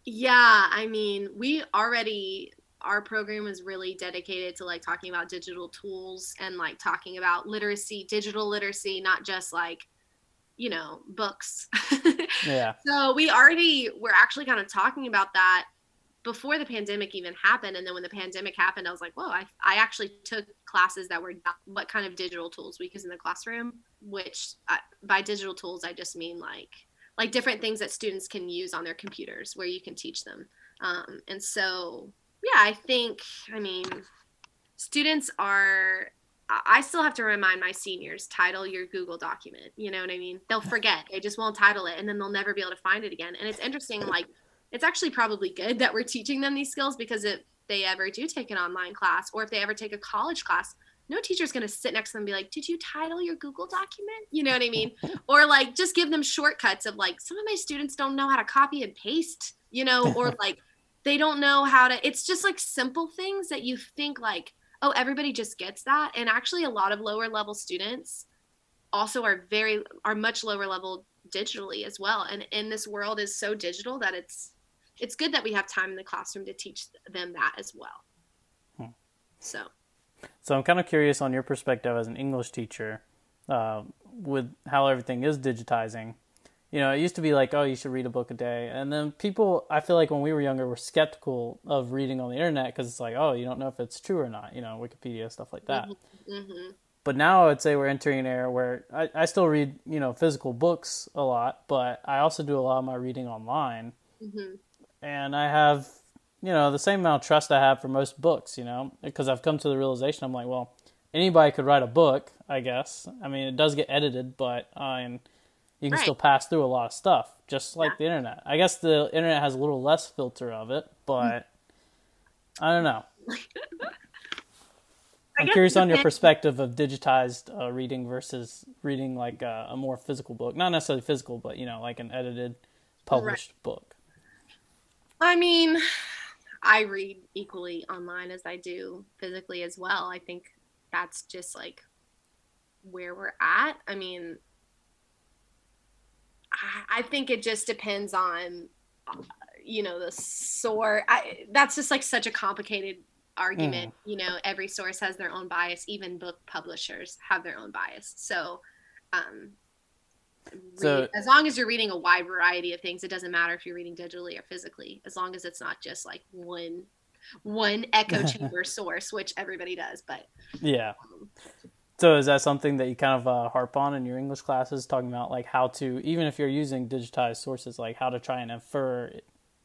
Yeah, I mean, we already, our program is really dedicated to, like, talking about digital tools and, like, talking about literacy, digital literacy, not just, like, you know, books. Yeah. So we already, we're actually kind of talking about that before the pandemic even happened. And then when the pandemic happened, I was like, whoa, I, I actually took classes that were not, what kind of digital tools we use in the classroom, which I, by digital tools, I just mean, like, like different things that students can use on their computers where you can teach them. Um, and so, yeah, I think, I mean, students are, I still have to remind my seniors, title your Google document. You know what I mean? They'll forget. They just won't title it. And then they'll never be able to find it again. And it's interesting, like, it's actually probably good that we're teaching them these skills, because if they ever do take an online class, or if they ever take a college class, no teacher's going to sit next to them and be like, did you title your Google document? You know what I mean? Or, like, just give them shortcuts of, like, some of my students don't know how to copy and paste, you know, or, like, they don't know how to, it's just, like, simple things that you think, like, oh, everybody just gets that. And actually a lot of lower level students also are very, are much lower level digitally as well. And in this world is so digital that it's, it's good that we have time in the classroom to teach them that as well. Hmm. So, so I'm kind of curious on your perspective as an English teacher, uh, with how everything is digitizing. You know, it used to be like, oh, you should read a book a day. And then people, I feel like when we were younger, were skeptical of reading on the internet because it's like, oh, you don't know if it's true or not, you know, Wikipedia, stuff like that. Mm-hmm. But now I would say we're entering an era where I, I still read, you know, physical books a lot, but I also do a lot of my reading online. Mm-hmm. And I have, you know, the same amount of trust I have for most books, you know, because I've come to the realization, I'm like, well, anybody could write a book, I guess. I mean, it does get edited, but uh, and you can right. still pass through a lot of stuff, just like yeah. the internet. I guess the internet has a little less filter of it, but I don't know. I'm curious on your perspective of digitized uh, reading versus reading like uh, a more physical book. Not necessarily physical, but, you know, like an edited, published right. book. I mean, I read equally online as I do physically as well. I think that's just like where we're at. I mean, I, I think it just depends on, you know, the sort. I, that's just like such a complicated argument. Mm. You know, every source has their own bias. Even book publishers have their own bias. So, um, so read, as long as you're reading a wide variety of things, it doesn't matter if you're reading digitally or physically, as long as it's not just like one one echo chamber source, which everybody does. But yeah. Um, so is that something that you kind of uh, harp on in your English classes, talking about like how to, even if you're using digitized sources, like how to try and infer,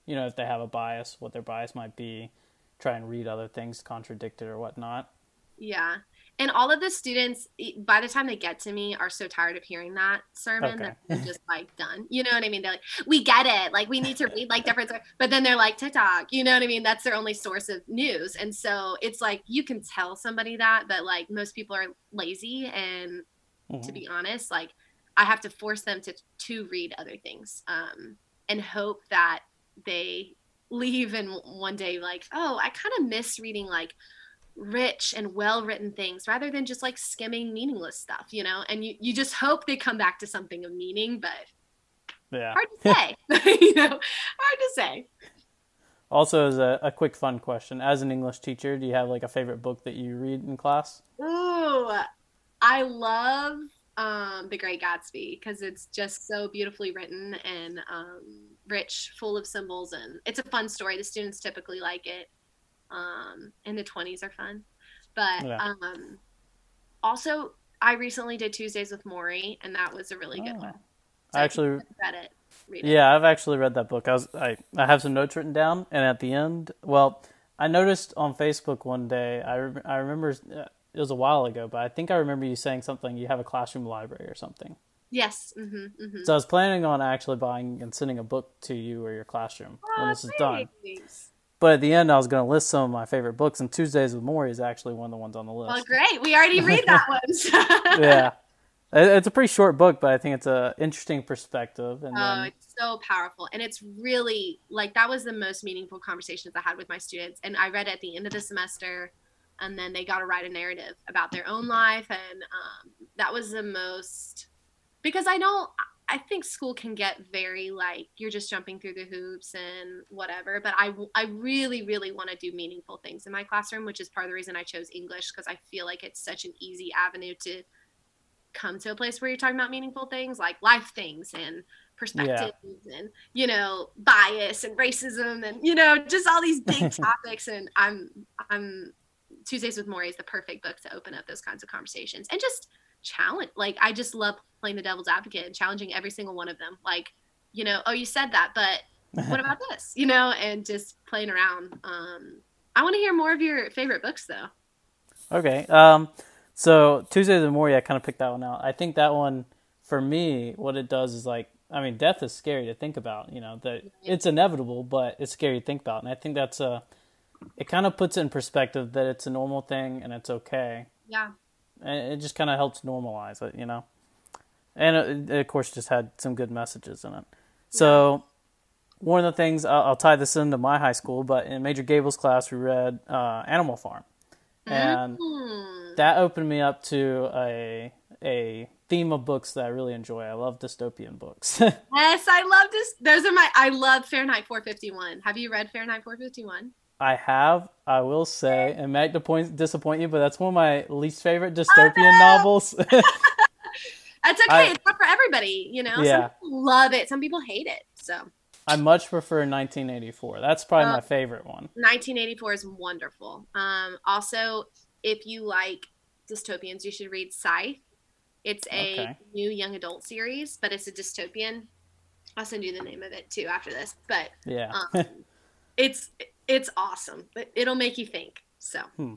you know, if they have a bias, what their bias might be, try and read other things, contradict it or whatnot? Yeah. And all of the students, by the time they get to me, are so tired of hearing that sermon okay. that they're just like done. You know what I mean? They're like, we get it. Like, we need to read like different. But then they're like, TikTok. You know what I mean? That's their only source of news. And so it's like, you can tell somebody that, but like most people are lazy. And mm-hmm. to be honest, like I have to force them to, to read other things um, and hope that they leave. And one day like, oh, I kind of miss reading like rich and well-written things rather than just like skimming meaningless stuff, you know, and you, you just hope they come back to something of meaning, but yeah, hard to say, you know, hard to say. Also, as a, a quick fun question, as an English teacher, do you have like a favorite book that you read in class? Oh, I love um, The Great Gatsby because it's just so beautifully written and um, rich, full of symbols, and it's a fun story. The students typically like it. Um, and the twenties are fun, but, yeah. um, also I recently did Tuesdays with Maury, and that was a really good oh. one. So I actually read it. Read yeah. It. I've actually read that book. I was, I, I have some notes written down, and at the end, well, I noticed on Facebook one day, I, re- I remember it was a while ago, but I think I remember you saying something, you have a classroom library or something. Yes. Mm-hmm, mm-hmm. So I was planning on actually buying and sending a book to you or your classroom oh, when this thanks. Is done. But at the end, I was going to list some of my favorite books, and Tuesdays with Maury is actually one of the ones on the list. Well, great. We already read that one. So. Yeah. It's a pretty short book, but I think it's an interesting perspective. And oh, then... it's so powerful. And it's really, like, that was the most meaningful conversations I had with my students. And I read it at the end of the semester, and then they got to write a narrative about their own life. And um, that was the most, because I don't... I think school can get very like, you're just jumping through the hoops and whatever, but I, I really, really want to do meaningful things in my classroom, which is part of the reason I chose English, because I feel like it's such an easy avenue to come to a place where you're talking about meaningful things, like life things and perspectives yeah. and, you know, bias and racism and, you know, just all these big topics. And I'm, I'm Tuesdays with Maury is the perfect book to open up those kinds of conversations and just challenge. Like, I just love playing the devil's advocate and challenging every single one of them. Like, you know, oh, you said that, but what about this? You know, and just playing around. Um, I want to hear more of your favorite books, though. Okay. Um, so Tuesdays with Maury, I kind of picked that one out. I think that one, for me, what it does is like, I mean, death is scary to think about. You know, that it's inevitable, but it's scary to think about. And I think that's a, it kind of puts it in perspective that it's a normal thing and it's okay. Yeah. And it just kind of helps normalize it, you know. And it, of course, just had some good messages in it. So yeah. One of the things, I'll, I'll tie this into my high school, but in Major Gable's class, we read uh, Animal Farm. And mm. that opened me up to a a theme of books that I really enjoy. I love dystopian books. Yes, I love this. Those are my, I love Fahrenheit four fifty-one. Have you read Fahrenheit four fifty-one? I have, I will say, and Matt disappoint you, but that's one of my least favorite dystopian oh, no. novels. That's okay. I, it's not for everybody, you know. Yeah. Some people love it. Some people hate it. So I much prefer nineteen eighty-four. That's probably um, my favorite one. nineteen eighty-four is wonderful. Um, also, if you like dystopians, you should read Scythe. It's a okay. new young adult series, but it's a dystopian. I'll send you the name of it too after this. But yeah, um, it's it's awesome. It'll make you think. So. Hmm.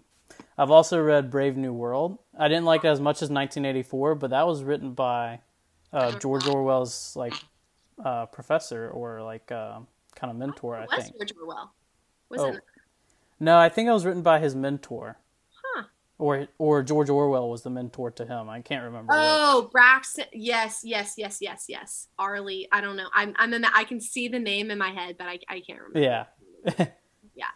I've also read Brave New World. I didn't like it as much as nineteen eighty-four, but that was written by uh, George Orwell's like uh, professor or like uh, kind of mentor. I, I think. George Orwell. Was oh. it? No, I think it was written by his mentor. Huh. Or or George Orwell was the mentor to him. I can't remember. Oh, what. Braxton. Yes, yes, yes, yes, yes. Arlie. I don't know. I'm I'm in the, I can see the name in my head, but I I can't remember. Yeah. Yeah.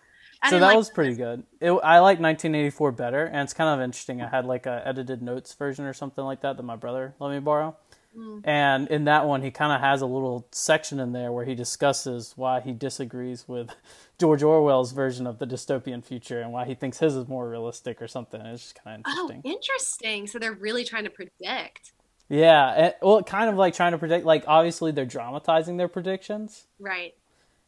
I so that like was pretty good. It, I like nineteen eighty-four better, and it's kind of interesting. I had like a edited notes version or something like that that my brother let me borrow. Mm. And in that one, he kind of has a little section in there where he discusses why he disagrees with George Orwell's version of the dystopian future and why he thinks his is more realistic or something. It's just kind of interesting. Oh, interesting. So they're really trying to predict. Yeah. It, well, kind of like trying to predict, like obviously they're dramatizing their predictions. Right.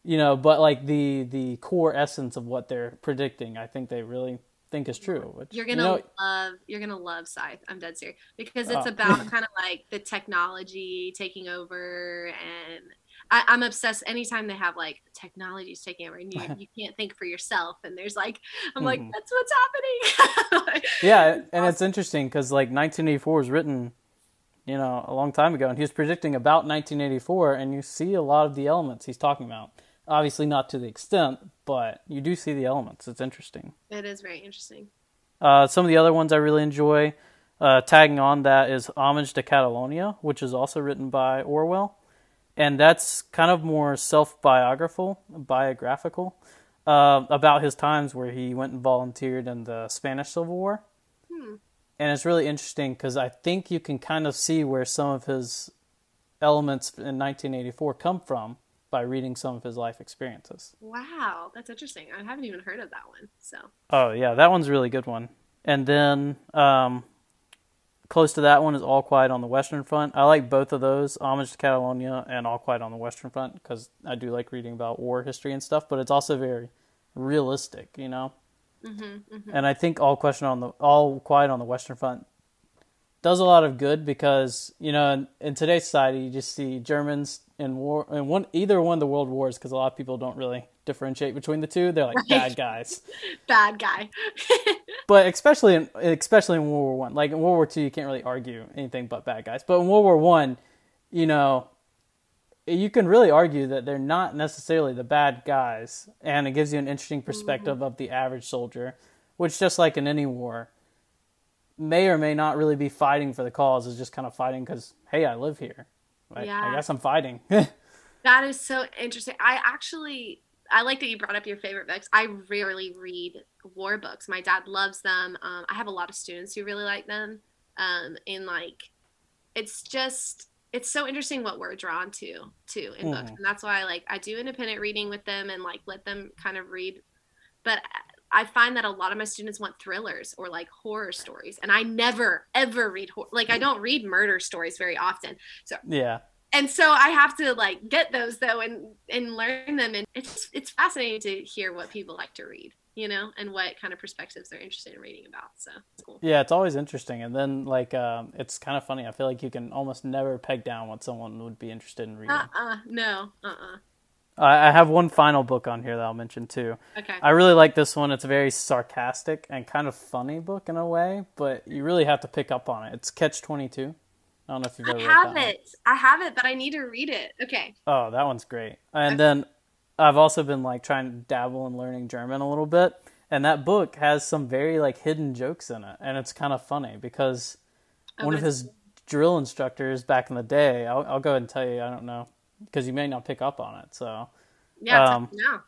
You know, but like the the core essence of what they're predicting, I think they really think is true. Which, you're gonna you know, love. You're gonna love Scythe. I'm dead serious because it's oh. about kind of like the technology taking over, and I, I'm obsessed. Anytime they have like technology's taking over, and you you can't think for yourself, and there's like I'm mm-hmm. like that's what's happening. Yeah, and it's interesting because like nineteen eighty-four was written, you know, a long time ago, and he was predicting about nineteen eighty-four, and you see a lot of the elements he's talking about. Obviously not to the extent, but you do see the elements. It's interesting. It is very interesting. Uh, some of the other ones I really enjoy, uh, tagging on that, is Homage to Catalonia, which is also written by Orwell. And that's kind of more self-biographical, biographical, uh, about his times where he went and volunteered in the Spanish Civil War. Hmm. And it's really interesting because I think you can kind of see where some of his elements in nineteen eighty-four come from by reading some of his life experiences. Wow, that's interesting. I haven't even heard of that one. So. Oh, yeah, that one's a really good one. And then um, close to that one is All Quiet on the Western Front. I like both of those, Homage to Catalonia and All Quiet on the Western Front, because I do like reading about war history and stuff, but it's also very realistic, you know? Mm-hmm, mm-hmm. And I think All Question on the All Quiet on the Western Front does a lot of good because, you know, in, in today's society, you just see Germans in war in one either one of the world wars, because a lot of people don't really differentiate between the two. They're like right. bad guys, bad guy. But especially in, especially in World War One, like in World War Two, you can't really argue anything but bad guys. But in World War One, you know, you can really argue that they're not necessarily the bad guys, and it gives you an interesting perspective mm-hmm. of the average soldier, which just like in any war, may or may not really be fighting for the cause, is just kind of fighting because, hey, I live here. Like, yeah. I guess I'm fighting. That is so interesting. I actually, I like that you brought up your favorite books. I rarely read war books. My dad loves them. Um, I have a lot of students who really like them. Um, and like, it's just, it's so interesting what we're drawn to, too, in mm. books. And that's why, like, I do independent reading with them and, like, let them kind of read. But I find that a lot of my students want thrillers or like horror stories. And I never, ever read, hor- like I don't read murder stories very often. So, yeah. And so I have to like get those though and, and learn them. And it's, it's fascinating to hear what people like to read, you know, and what kind of perspectives they're interested in reading about. So it's cool. Yeah. It's always interesting. And then like, um, it's kind of funny. I feel like you can almost never peg down what someone would be interested in reading. Uh-uh. No, uh-uh. I have one final book on here that I'll mention too. Okay. I really like this one. It's a very sarcastic and kind of funny book in a way, but you really have to pick up on it. It's Catch twenty-two. I don't know if you've ever I have read that it. One. I have it, but I need to read it. Okay. Oh, that one's great. And okay. then I've also been like trying to dabble in learning German a little bit, and that book has some very like hidden jokes in it, and it's kind of funny because oh, one of his cool. drill instructors back in the day, I'll, I'll go ahead and tell you, I don't know, because you may not pick up on it. So, yeah, um, no.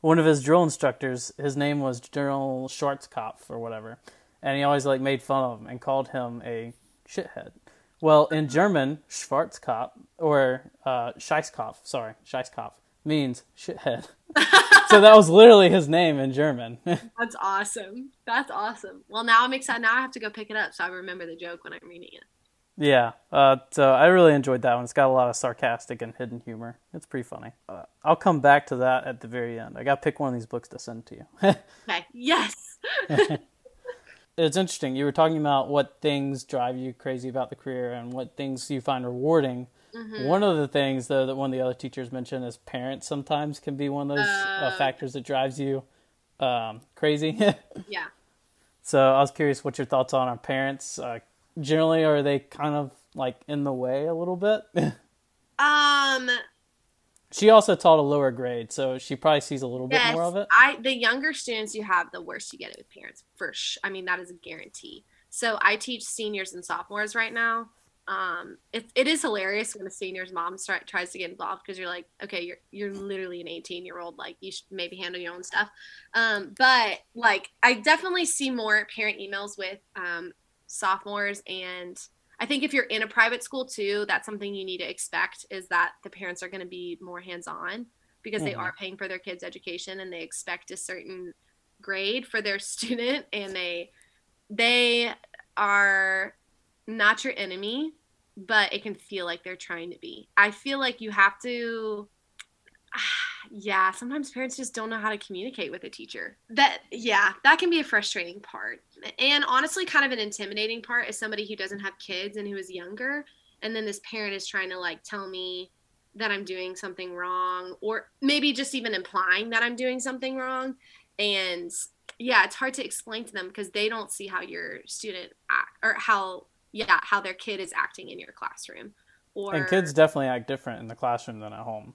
One of his drill instructors, his name was General Schwarzkopf or whatever, and he always like made fun of him and called him a shithead. Well, in German, Schwarzkopf or uh, Scheisskopf, sorry, Scheisskopf means shithead. So that was literally his name in German. That's awesome. That's awesome. Well, now I'm excited. Now I have to go pick it up so I remember the joke when I'm reading it. Yeah, uh, so I really enjoyed that one. It's got a lot of sarcastic and hidden humor. It's pretty funny. Uh, I'll come back to that at the very end. I got to pick one of these books to send to you. Okay, yes! It's interesting. You were talking about what things drive you crazy about the career and what things you find rewarding. Mm-hmm. One of the things, though, that one of the other teachers mentioned is parents sometimes can be one of those uh... Uh, factors that drives you um, crazy. Yeah. So I was curious what your thoughts on our parents uh generally, are they kind of like in the way a little bit? um, she also taught a lower grade, so she probably sees a little yes, bit more of it. I the younger students you have, the worse you get it with parents. For sh- I mean, that is a guarantee. So I teach seniors and sophomores right now, um, it, it is hilarious when a senior's mom start, tries to get involved, because you're like, okay, you're you're literally an eighteen-year-old. Like, you should maybe handle your own stuff. Um, but, like, I definitely see more parent emails with um, sophomores. And I think if you're in a private school, too, that's something you need to expect, is that the parents are going to be more hands-on, because mm-hmm. they are paying for their kids' education, and they expect a certain grade for their student, and they they are not your enemy, but it can feel like they're trying to be. I feel like you have to, yeah, sometimes parents just don't know how to communicate with a teacher. That, yeah, that can be a frustrating part. And honestly, kind of an intimidating part is somebody who doesn't have kids and who is younger. And then this parent is trying to like tell me that I'm doing something wrong, or maybe just even implying that I'm doing something wrong. And yeah, it's hard to explain to them, because they don't see how your student act, or how, yeah, how their kid is acting in your classroom. Or and kids definitely act different in the classroom than at home.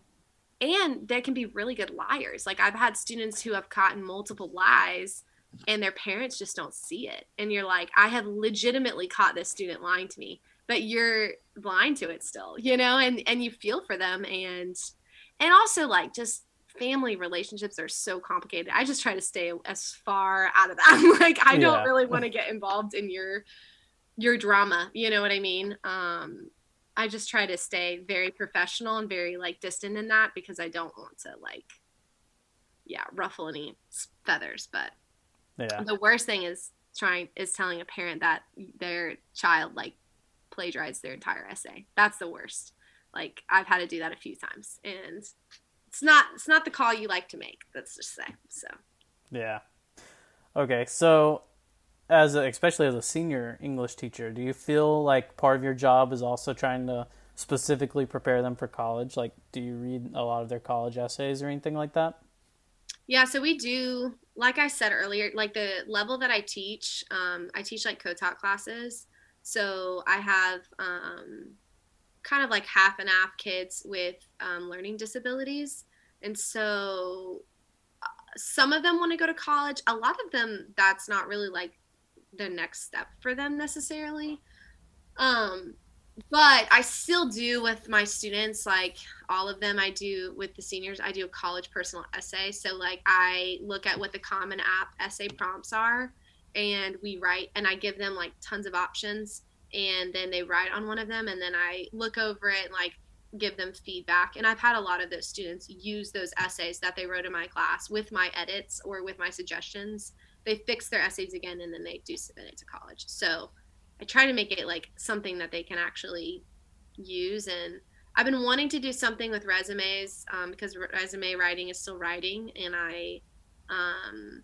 And they can be really good liars. Like, I've had students who have caught in multiple lies, and their parents just don't see it. And you're like, I have legitimately caught this student lying to me, but you're blind to it still, you know, and, and you feel for them. And, and also like just, family relationships are so complicated. I just try to stay as far out of that. I'm like, I don't yeah. really want to get involved in your your drama. You know what I mean? Um, I just try to stay very professional and very like distant in that, because I don't want to like, yeah, ruffle any feathers. But yeah. the worst thing is trying is telling a parent that their child like plagiarized their entire essay. That's the worst. Like, I've had to do that a few times, and It's not it's not the call you like to make, let's just say. So yeah. Okay, so as a, especially as a senior English teacher, do you feel like part of your job is also trying to specifically prepare them for college? Like, do you read a lot of their college essays or anything like that? Yeah, so we do, like I said earlier, like the level that I teach, um, I teach like co-taught classes. So I have um kind of like half and half kids with um, learning disabilities. And so uh, some of them want to go to college. A lot of them, that's not really like the next step for them necessarily. Um, but I still do with my students, like all of them, I do with the seniors, I do a college personal essay. So like I look at what the Common App essay prompts are, and we write, and I give them like tons of options, and then they write on one of them, and then I look over it and like give them feedback. And I've had a lot of those students use those essays that they wrote in my class with my edits or with my suggestions. They fix their essays again, and then they do submit it to college. So I try to make it like something that they can actually use. And I've been wanting to do something with resumes um, because resume writing is still writing. And I um,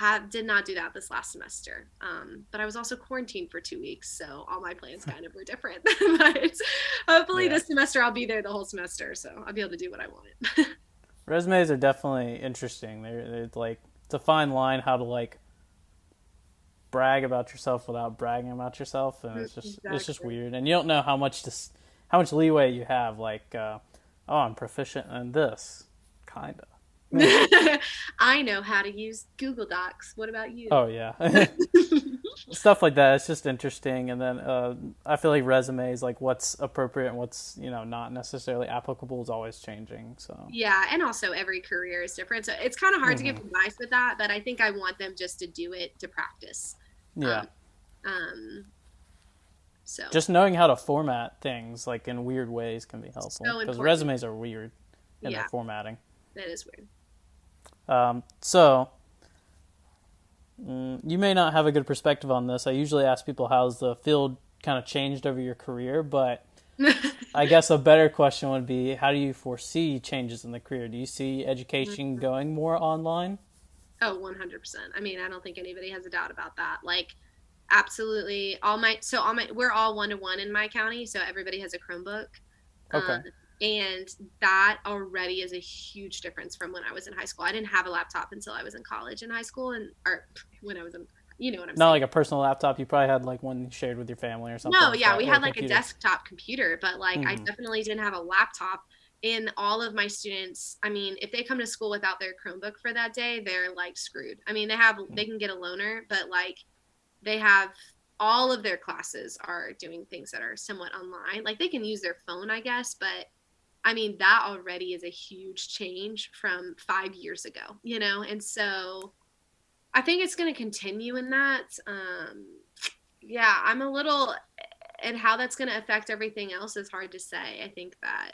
Have, did not do that this last semester, um, but I was also quarantined for two weeks, so all my plans kind of were different. But hopefully yeah. this semester I'll be there the whole semester, so I'll be able to do what I want. Resumes are definitely interesting. They're, they're like, it's a fine line how to like brag about yourself without bragging about yourself, and it's just exactly. it's just weird, and you don't know how much to, how much leeway you have. Like, uh, oh, I'm proficient in this, kind of. I know how to use Google Docs. What about you? Oh yeah. Stuff like that. It's just interesting. And then uh, I feel like resumes, like what's appropriate and what's, you know, not necessarily applicable is always changing. So yeah, and also every career is different. So it's kind of hard mm-hmm. to give advice with that, but I think I want them just to do it to practice. Yeah. Um, um so just knowing how to format things like in weird ways can be helpful, because so resumes are weird in yeah. their formatting. That is weird. Um, so, mm, you may not have a good perspective on this. I usually ask people how's the field kind of changed over your career, but I guess a better question would be, how do you foresee changes in the career? Do you see education mm-hmm. going more online? Oh, one hundred percent. I mean, I don't think anybody has a doubt about that. Like, absolutely. All my, so all my, we're all one-to-one in my county, so everybody has a Chromebook. Okay. Um, And that already is a huge difference from when I was in high school. I didn't have a laptop until I was in college and high school, and or when I was in, you know what I'm Not saying. Not like a personal laptop. You probably had like one shared with your family or something. No, yeah, we had like a desktop computer, but like mm-hmm. I definitely didn't have a laptop. And all of my students, I mean, if they come to school without their Chromebook for that day, they're like screwed. I mean, they have, mm-hmm. they can get a loaner, but like they have all of their classes are doing things that are somewhat online. Like, they can use their phone, I guess, but I mean, that already is a huge change from five years ago, you know? And so I think it's going to continue in that. Um, yeah, I'm a little, and how that's going to affect everything else is hard to say. I think that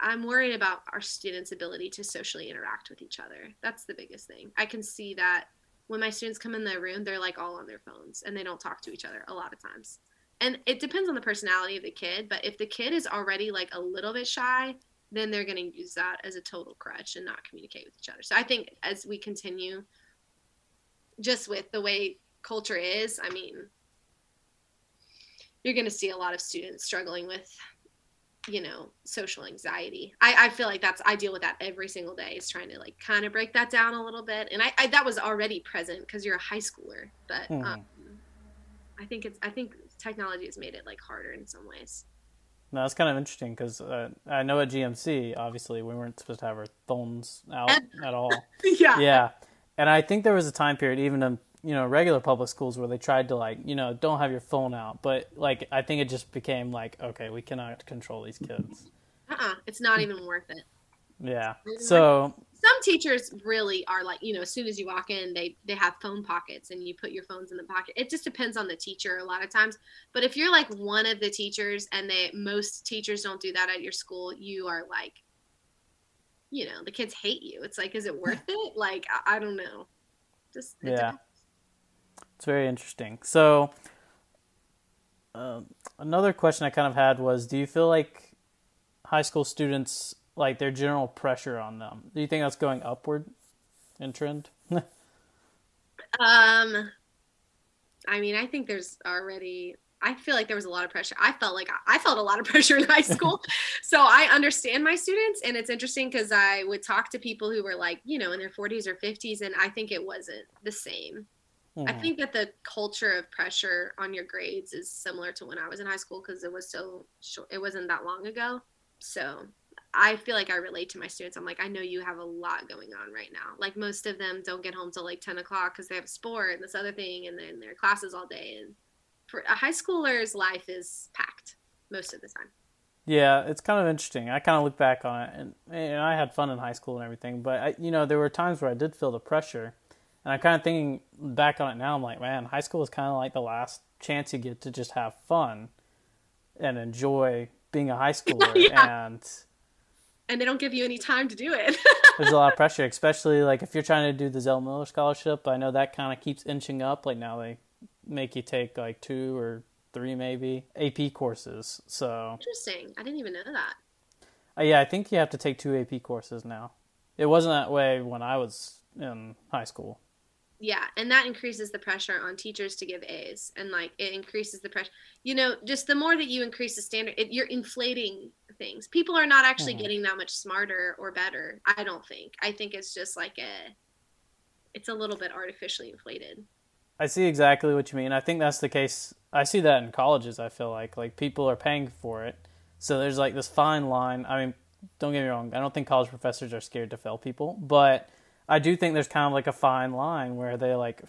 I'm worried about our students' ability to socially interact with each other. That's the biggest thing. I can see that when my students come in the room, they're like all on their phones and they don't talk to each other a lot of times. And it depends on the personality of the kid, but if the kid is already like a little bit shy, then they're going to use that as a total crutch and not communicate with each other. So I think as we continue just with the way culture is, I mean, you're going to see a lot of students struggling with, you know, social anxiety. I, I feel like that's, I deal with that every single day, is trying to like kind of break that down a little bit. And I, I that was already present because you're a high schooler, but mm. um, I think it's, I think technology has made it like harder in some ways. No, that's kind of interesting because uh, I know at G M C, obviously, we weren't supposed to have our phones out at all. Yeah. Yeah. And I think there was a time period, even in, you know, regular public schools where they tried to like, you know, don't have your phone out. But like, I think it just became like, okay, we cannot control these kids. Uh-uh. It's not even worth it. Yeah. So some teachers really are like, you know, as soon as you walk in, they, they have phone pockets and you put your phones in the pocket. It just depends on the teacher a lot of times. But if you're like one of the teachers and they, most teachers don't do that at your school, you are like, you know, the kids hate you. It's like, is it worth it? Like, I, I don't know. Just, it yeah, depends. It's very interesting. So um, another question I kind of had was, do you feel like high school students, like their general pressure on them, do you think that's going upward in trend? um, I mean, I think there's already, I feel like there was a lot of pressure. I felt like I felt a lot of pressure in high school. So I understand my students. And it's interesting because I would talk to people who were like, you know, in their forties or fifties. And I think it wasn't the same. Mm. I think that the culture of pressure on your grades is similar to when I was in high school, because it was so short. It wasn't that long ago. So I feel like I relate to my students. I'm like, I know you have a lot going on right now. Like, most of them don't get home till like ten o'clock because they have a sport and this other thing, and then their classes all day. And for a high schooler's life is packed most of the time. Yeah, it's kind of interesting. I kind of look back on it, and, and I had fun in high school and everything, but I, you know, there were times where I did feel the pressure, and I'm kind of thinking back on it now. I'm like, man, high school is kind of like the last chance you get to just have fun and enjoy being a high schooler. Yeah. and And they don't give you any time to do it. There's a lot of pressure, especially like if you're trying to do the Zell Miller Scholarship. I know that kind of keeps inching up. Like, now they make you take like two or three maybe A P courses. So interesting. I didn't even know that. Uh, yeah, I think you have to take two A P courses now. It wasn't that way when I was in high school. Yeah, and that increases the pressure on teachers to give A's, and like it increases the pressure. You know, just the more that you increase the standard, it, you're inflating things. People are not actually mm-hmm. getting that much smarter or better, I don't think. I think it's just like a, it's a little bit artificially inflated. I see exactly what you mean. I think that's the case. I see that in colleges, I feel like. Like, people are paying for it. So there's like this fine line. I mean, don't get me wrong, I don't think college professors are scared to fail people, but I do think there's kind of like a fine line where they like,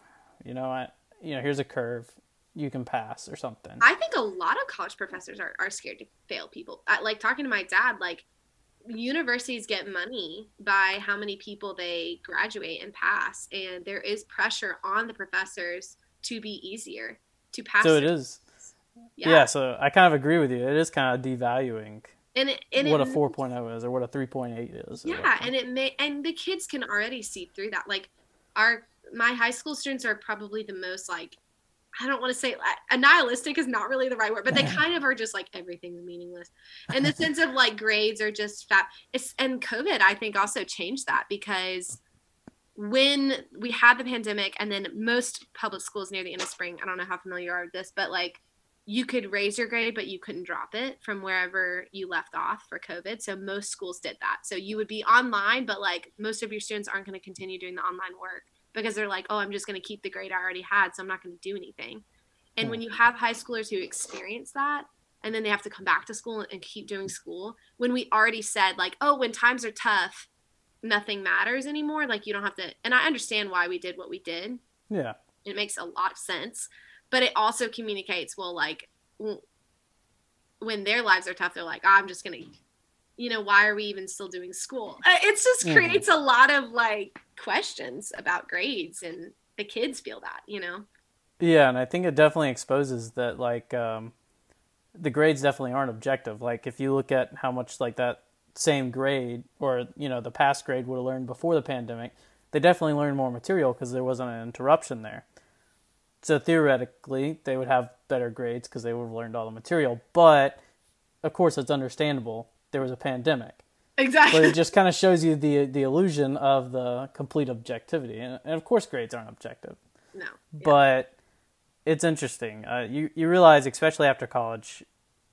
you know, I, you know, here's a curve, you can pass or something. I think a lot of college professors are, are scared to fail people. I, like talking to my dad, like universities get money by how many people they graduate and pass. And there is pressure on the professors to be easier to pass. So it is. Yeah. yeah. So I kind of agree with you. It is kind of devaluing And, it, and what it, a four point oh is, or what a three point eight is. Yeah, and it may, and the kids can already see through that. Like, our my high school students are probably the most like, I don't want to say nihilistic is not really the right word, but they kind of are just like, everything's meaningless. And the sense of like grades are just fat. It's, and COVID, I think, also changed that, because when we had the pandemic, and then most public schools near the end of spring, I don't know how familiar you are with this, but like, you could raise your grade, but you couldn't drop it from wherever you left off for COVID. So most schools did that. So you would be online, but like most of your students aren't going to continue doing the online work, because they're like, oh, I'm just going to keep the grade I already had, so I'm not going to do anything. And when you have high schoolers who experience that, and then they have to come back to school and keep doing school, when we already said like, oh, when times are tough, nothing matters anymore. Like, you don't have to. And I understand why we did what we did. Yeah. It makes a lot of sense. But it also communicates, well, like, when their lives are tough, they're like, oh, I'm just going to, you know, why are we even still doing school? It just mm-hmm. creates a lot of, like, questions about grades, and the kids feel that, you know? Yeah, and I think it definitely exposes that, like, um, the grades definitely aren't objective. Like, if you look at how much, like, that same grade or, you know, the past grade would have learned before the pandemic, they definitely learned more material because there wasn't an interruption there. So theoretically, they would have better grades because they would have learned all the material. But, of course, it's understandable. There was a pandemic. Exactly. But it just kind of shows you the the illusion of the complete objectivity. And, and of course, grades aren't objective. No. Yeah. But it's interesting. Uh, you, you realize, especially after college,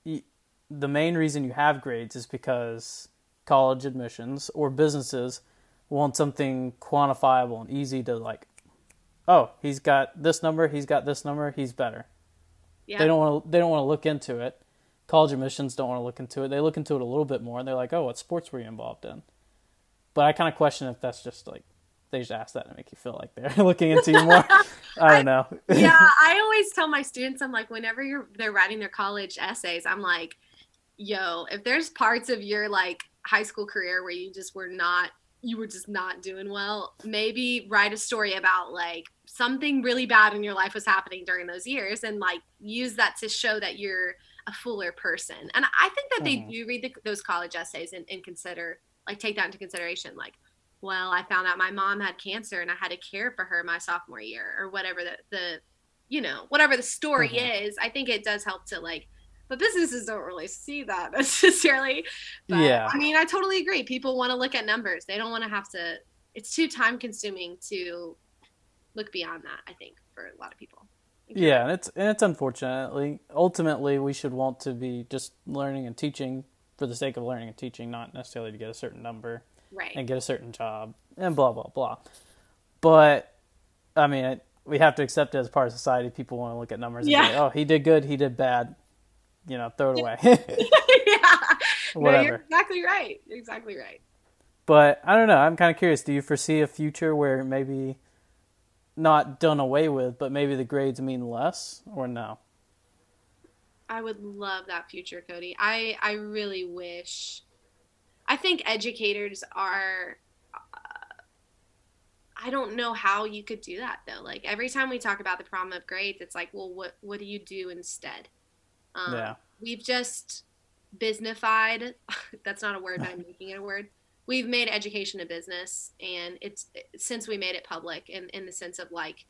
you, the main reason you have grades is because college admissions or businesses want something quantifiable and easy to, like, oh, he's got this number, he's got this number, he's better. Yeah. They don't want to they don't want to look into it. College admissions don't want to look into it. They look into it a little bit more, and they're like, oh, what sports were you involved in? But I kind of question if that's just, like, they just ask that to make you feel like they're looking into you more. I don't know. Yeah, I always tell my students, I'm like, whenever you're they're writing their college essays, I'm like, yo, if there's parts of your, like, high school career where you just were not, you were just not doing well, maybe write a story about, like, something really bad in your life was happening during those years, and, like, use that to show that you're a fuller person. And I think that they do read the, those college essays and, and consider, like, take that into consideration. Like, well, I found out my mom had cancer and I had to care for her my sophomore year, or whatever the, the you know, whatever the story mm-hmm. is. I think it does help to, like, but businesses don't really see that necessarily. But, yeah. I mean, I totally agree. People want to look at numbers. They don't want to have to, it's too time consuming to look beyond that, I think, for a lot of people. Okay. Yeah, and it's, and it's unfortunately, ultimately we should want to be just learning and teaching for the sake of learning and teaching, not necessarily to get a certain number right. and get a certain job and blah, blah, blah. But, I mean, it, we have to accept it as part of society. People want to look at numbers yeah. and say, oh, he did good, he did bad. You know, throw it away. yeah. Whatever. No, you're exactly right. You're exactly right. But I don't know. I'm kind of curious. Do you foresee a future where maybe not done away with, but maybe the grades mean less, or no? I would love that future, Cody. I, I really wish. I think educators are, uh, I don't know how you could do that, though. Like, every time we talk about the problem of grades, it's like, well, what what do you do instead? Um, yeah. We've just businessified. That's not a word, but I'm making it a word. We've made education a business, and it's since we made it public in, in the sense of, like,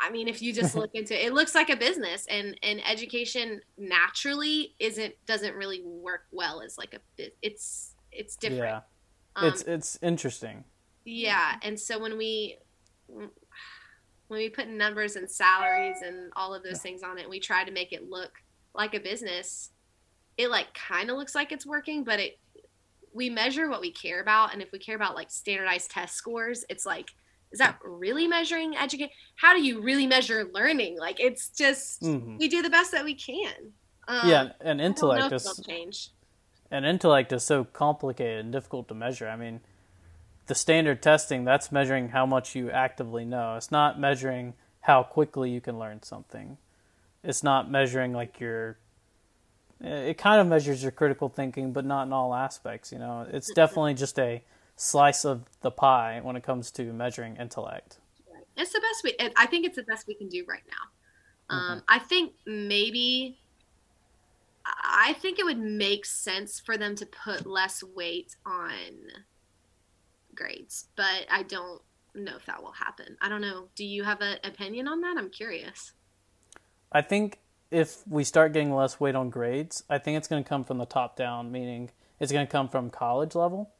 I mean, if you just look into it, it looks like a business, and, and education naturally isn't, doesn't really work well as, like, a, it's, it's different. Yeah. Um, it's, it's interesting. Yeah. And so when we, when we put numbers and salaries and all of those yeah. things on it, and we try to make it look like a business, it, like, kind of looks like it's working, but it, we measure what we care about. And if we care about, like, standardized test scores, it's like, is that really measuring education? How do you really measure learning? Like, it's just, mm-hmm. we do the best that we can. Um, yeah. And intellect is, change. And intellect is so complicated and difficult to measure. I mean, the standard testing, that's measuring how much you actively know. It's not measuring how quickly you can learn something. It's not measuring, like, your, it kind of measures your critical thinking, but not in all aspects, you know. It's definitely just a slice of the pie when it comes to measuring intellect. It's the best we, I think it's the best we can do right now. Mm-hmm. Um, I think maybe, I think it would make sense for them to put less weight on grades, but I don't know if that will happen. I don't know. Do you have an opinion on that? I'm curious. I think if we start getting less weight on grades, I think it's going to come from the top down, meaning it's going to come from college level,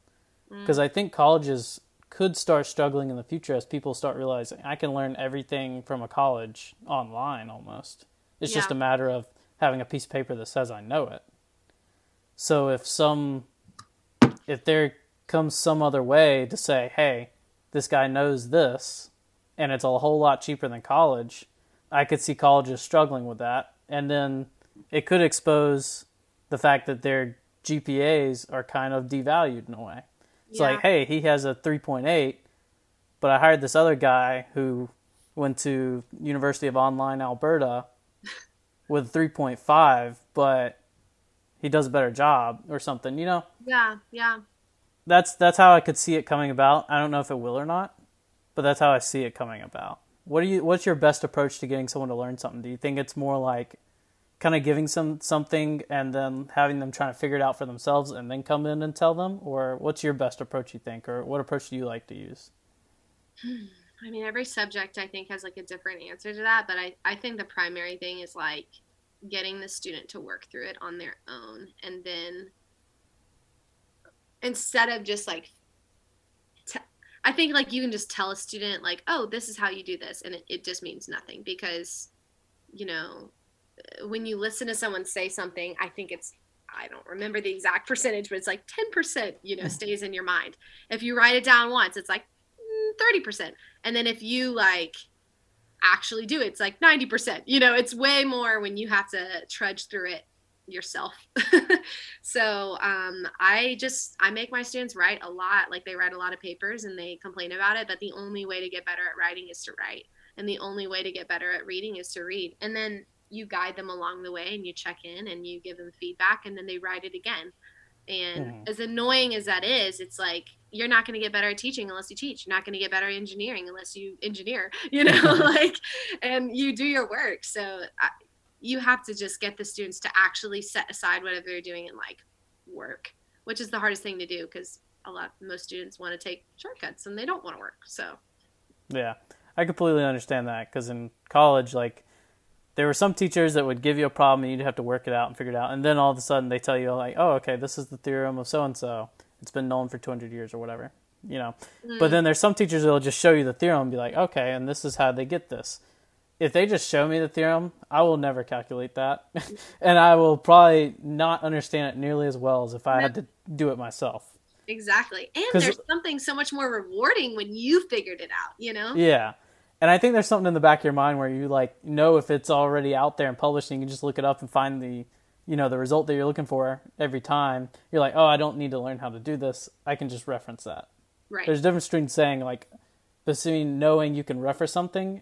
because mm. I think colleges could start struggling in the future as people start realizing I can learn everything from a college online almost. It's yeah. just a matter of having a piece of paper that says I know it. So if some, if there comes some other way to say, hey, this guy knows this, and it's a whole lot cheaper than college, I could see colleges struggling with that. And then it could expose the fact that their G P As are kind of devalued in a way. It's yeah. like, hey, he has a three point eight, but I hired this other guy who went to University of Online Alberta with three point five, but he does a better job or something, you know? Yeah, yeah. That's that's how I could see it coming about. I don't know if it will or not, but that's how I see it coming about. What do you? What's your best approach to getting someone to learn something? Do you think it's more like kind of giving some something and then having them trying to figure it out for themselves and then come in and tell them? Or what's your best approach, you think? Or what approach do you like to use? I mean, every subject I think has like a different answer to that. But I, I think the primary thing is like getting the student to work through it on their own. And then instead of just like, t- I think like you can just tell a student like, oh, this is how you do this. And it, it just means nothing because, you know, when you listen to someone say something, I think it's, I don't remember the exact percentage, but it's like ten percent, you know, stays in your mind. If you write it down once, it's like thirty percent. And then if you like actually do it, it's like ninety percent, you know, it's way more when you have to trudge through it yourself. So um, I just, I make my students write a lot. Like they write a lot of papers and they complain about it, but the only way to get better at writing is to write. And the only way to get better at reading is to read. And then you guide them along the way and you check in and you give them feedback and then they write it again. And mm. as annoying as that is, it's like, you're not going to get better at teaching unless you teach. You're not going to get better at engineering unless you engineer, you know, like, and you do your work. So I, you have to just get the students to actually set aside whatever they're doing and like work, which is the hardest thing to do because a lot, most students want to take shortcuts and they don't want to work. So. Yeah, I completely understand that because in college, like, there were some teachers that would give you a problem and you'd have to work it out and figure it out. And then all of a sudden they tell you like, oh, okay, this is the theorem of so-and-so. It's been known for two hundred years or whatever, you know. Mm. But then there's some teachers that'll just show you the theorem and be like, okay, and this is how they get this. If they just show me the theorem, I will never calculate that. And I will probably not understand it nearly as well as if I had to do it myself. Exactly. And there's something so much more rewarding when you figured it out, you know? Yeah. And I think there's something in the back of your mind where you like know if it's already out there and published and you can just look it up and find the, you know, the result that you're looking for every time. You're like, oh, I don't need to learn how to do this. I can just reference that. Right. There's a difference between saying like, between knowing you can reference something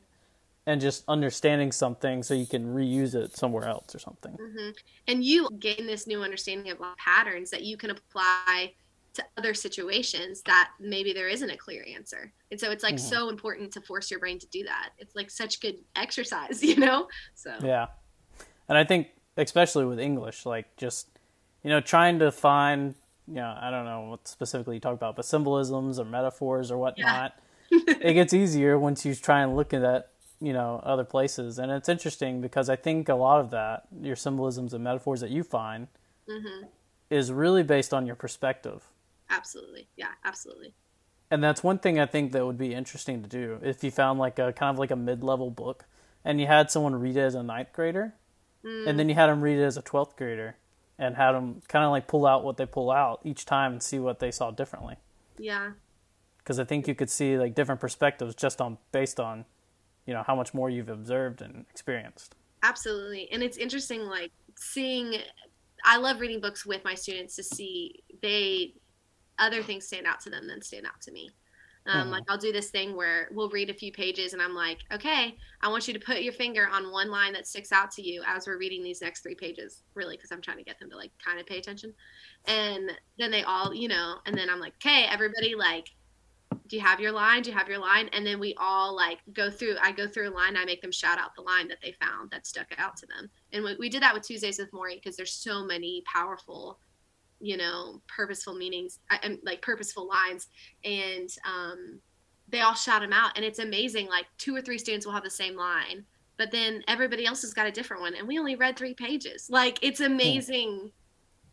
and just understanding something so you can reuse it somewhere else or something. Mm-hmm. And you gain this new understanding of patterns that you can apply to other situations that maybe there isn't a clear answer. And so it's like mm-hmm. so important to force your brain to do that. It's like such good exercise, you know? So yeah. And I think especially with English, like just, you know, trying to find, you know, I don't know what specifically you talk about, but symbolisms or metaphors or whatnot. Yeah. It gets easier once you try and look at that, you know, other places. And it's interesting because I think a lot of that, your symbolisms and metaphors that you find mm-hmm. is really based on your perspective. Absolutely. Yeah, absolutely. And that's one thing I think that would be interesting to do if you found like a kind of like a mid-level book and you had someone read it as a ninth grader mm. and then you had them read it as a twelfth grader and had them kind of like pull out what they pull out each time and see what they saw differently. Yeah. Because I think you could see like different perspectives just on based on, you know, how much more you've observed and experienced. Absolutely. And it's interesting, like seeing, I love reading books with my students to see they other things stand out to them than stand out to me. Um, mm-hmm. Like I'll do this thing where we'll read a few pages and I'm like, okay, I want you to put your finger on one line that sticks out to you as we're reading these next three pages, really, because I'm trying to get them to like kind of pay attention. And then they all, you know, and then I'm like, okay, everybody, like, do you have your line? Do you have your line? And then we all like go through, I go through a line, I make them shout out the line that they found that stuck out to them. And we, we did that with Tuesdays with Maury because there's so many powerful, you know, purposeful meanings and like purposeful lines. And um, they all shout them out. And it's amazing. Like two or three students will have the same line, but then everybody else has got a different one. And we only read three pages. Like it's amazing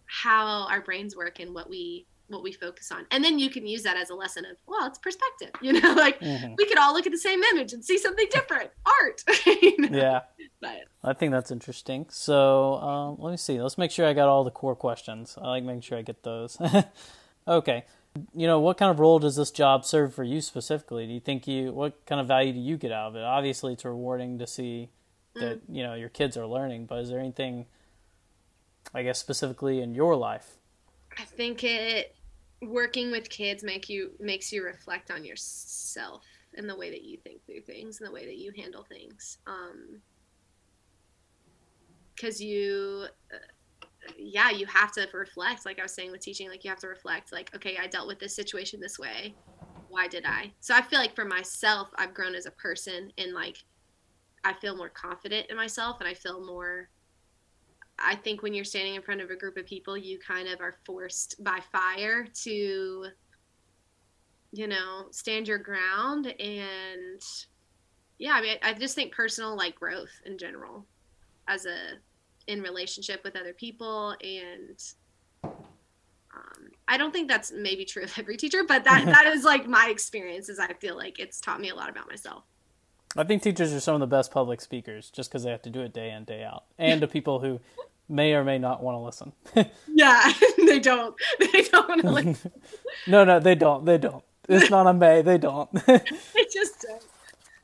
how our brains work and what we, what we focus on. And then you can use that as a lesson of, well, it's perspective, you know, like mm-hmm. we could all look at the same image and see something different. Art. You know? Yeah. But I think that's interesting. So um, let me see. Let's make sure I got all the core questions. I like making sure I get those. Okay. You know, what kind of role does this job serve for you specifically? Do you think you, what kind of value do you get out of it? Obviously it's rewarding to see that, mm-hmm. you know, your kids are learning, but is there anything, I guess, specifically in your life? I think it, working with kids make you makes you reflect on yourself and the way that you think through things and the way that you handle things. Um, cause you, uh, yeah, you have to reflect. Like I was saying with teaching, like you have to reflect like, okay, I dealt with this situation this way. Why did I? So I feel like for myself, I've grown as a person, and like, I feel more confident in myself, and I feel more, I think when you're standing in front of a group of people, you kind of are forced by fire to, you know, stand your ground. And yeah, I mean, I, I just think personal like growth in general as a, in relationship with other people. And um, I don't think that's maybe true of every teacher, but that, that is like my experience is I feel like it's taught me a lot about myself. I think teachers are some of the best public speakers just because they have to do it day in, day out. And to people who may or may not want to listen. Yeah, they don't. They don't want to listen. No, no, they don't. They don't. It's not a may. They don't. They just don't.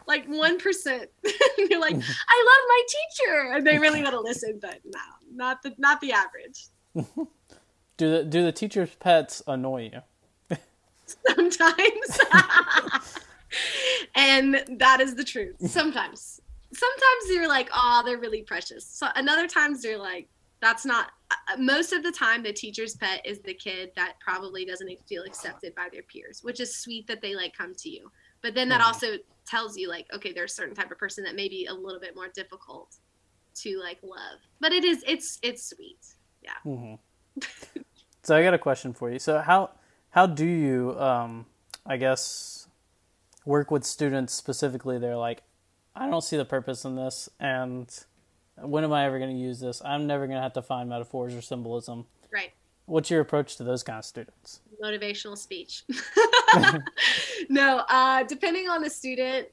Like one percent. You're like, I love my teacher. And they really want to listen, but no, not the not the average. Do the, do the teacher's pets annoy you? Sometimes. And that is the truth. Sometimes, sometimes you're like, oh, they're really precious. So another times you're like, that's not, uh, most of the time the teacher's pet is the kid that probably doesn't feel accepted by their peers, which is sweet that they like come to you. But then that mm-hmm. also tells you like, okay, there's a certain type of person that may be a little bit more difficult to like love, but it is, it's, it's sweet. Yeah. Mm-hmm. So I got a question for you. So how, how do you, um, I guess, work with students specifically? They're like, I don't see the purpose in this, and when am I ever going to use this? I'm never going to have to find metaphors or symbolism. Right. What's your approach to those kind of students? Motivational speech. No, uh, depending on the student,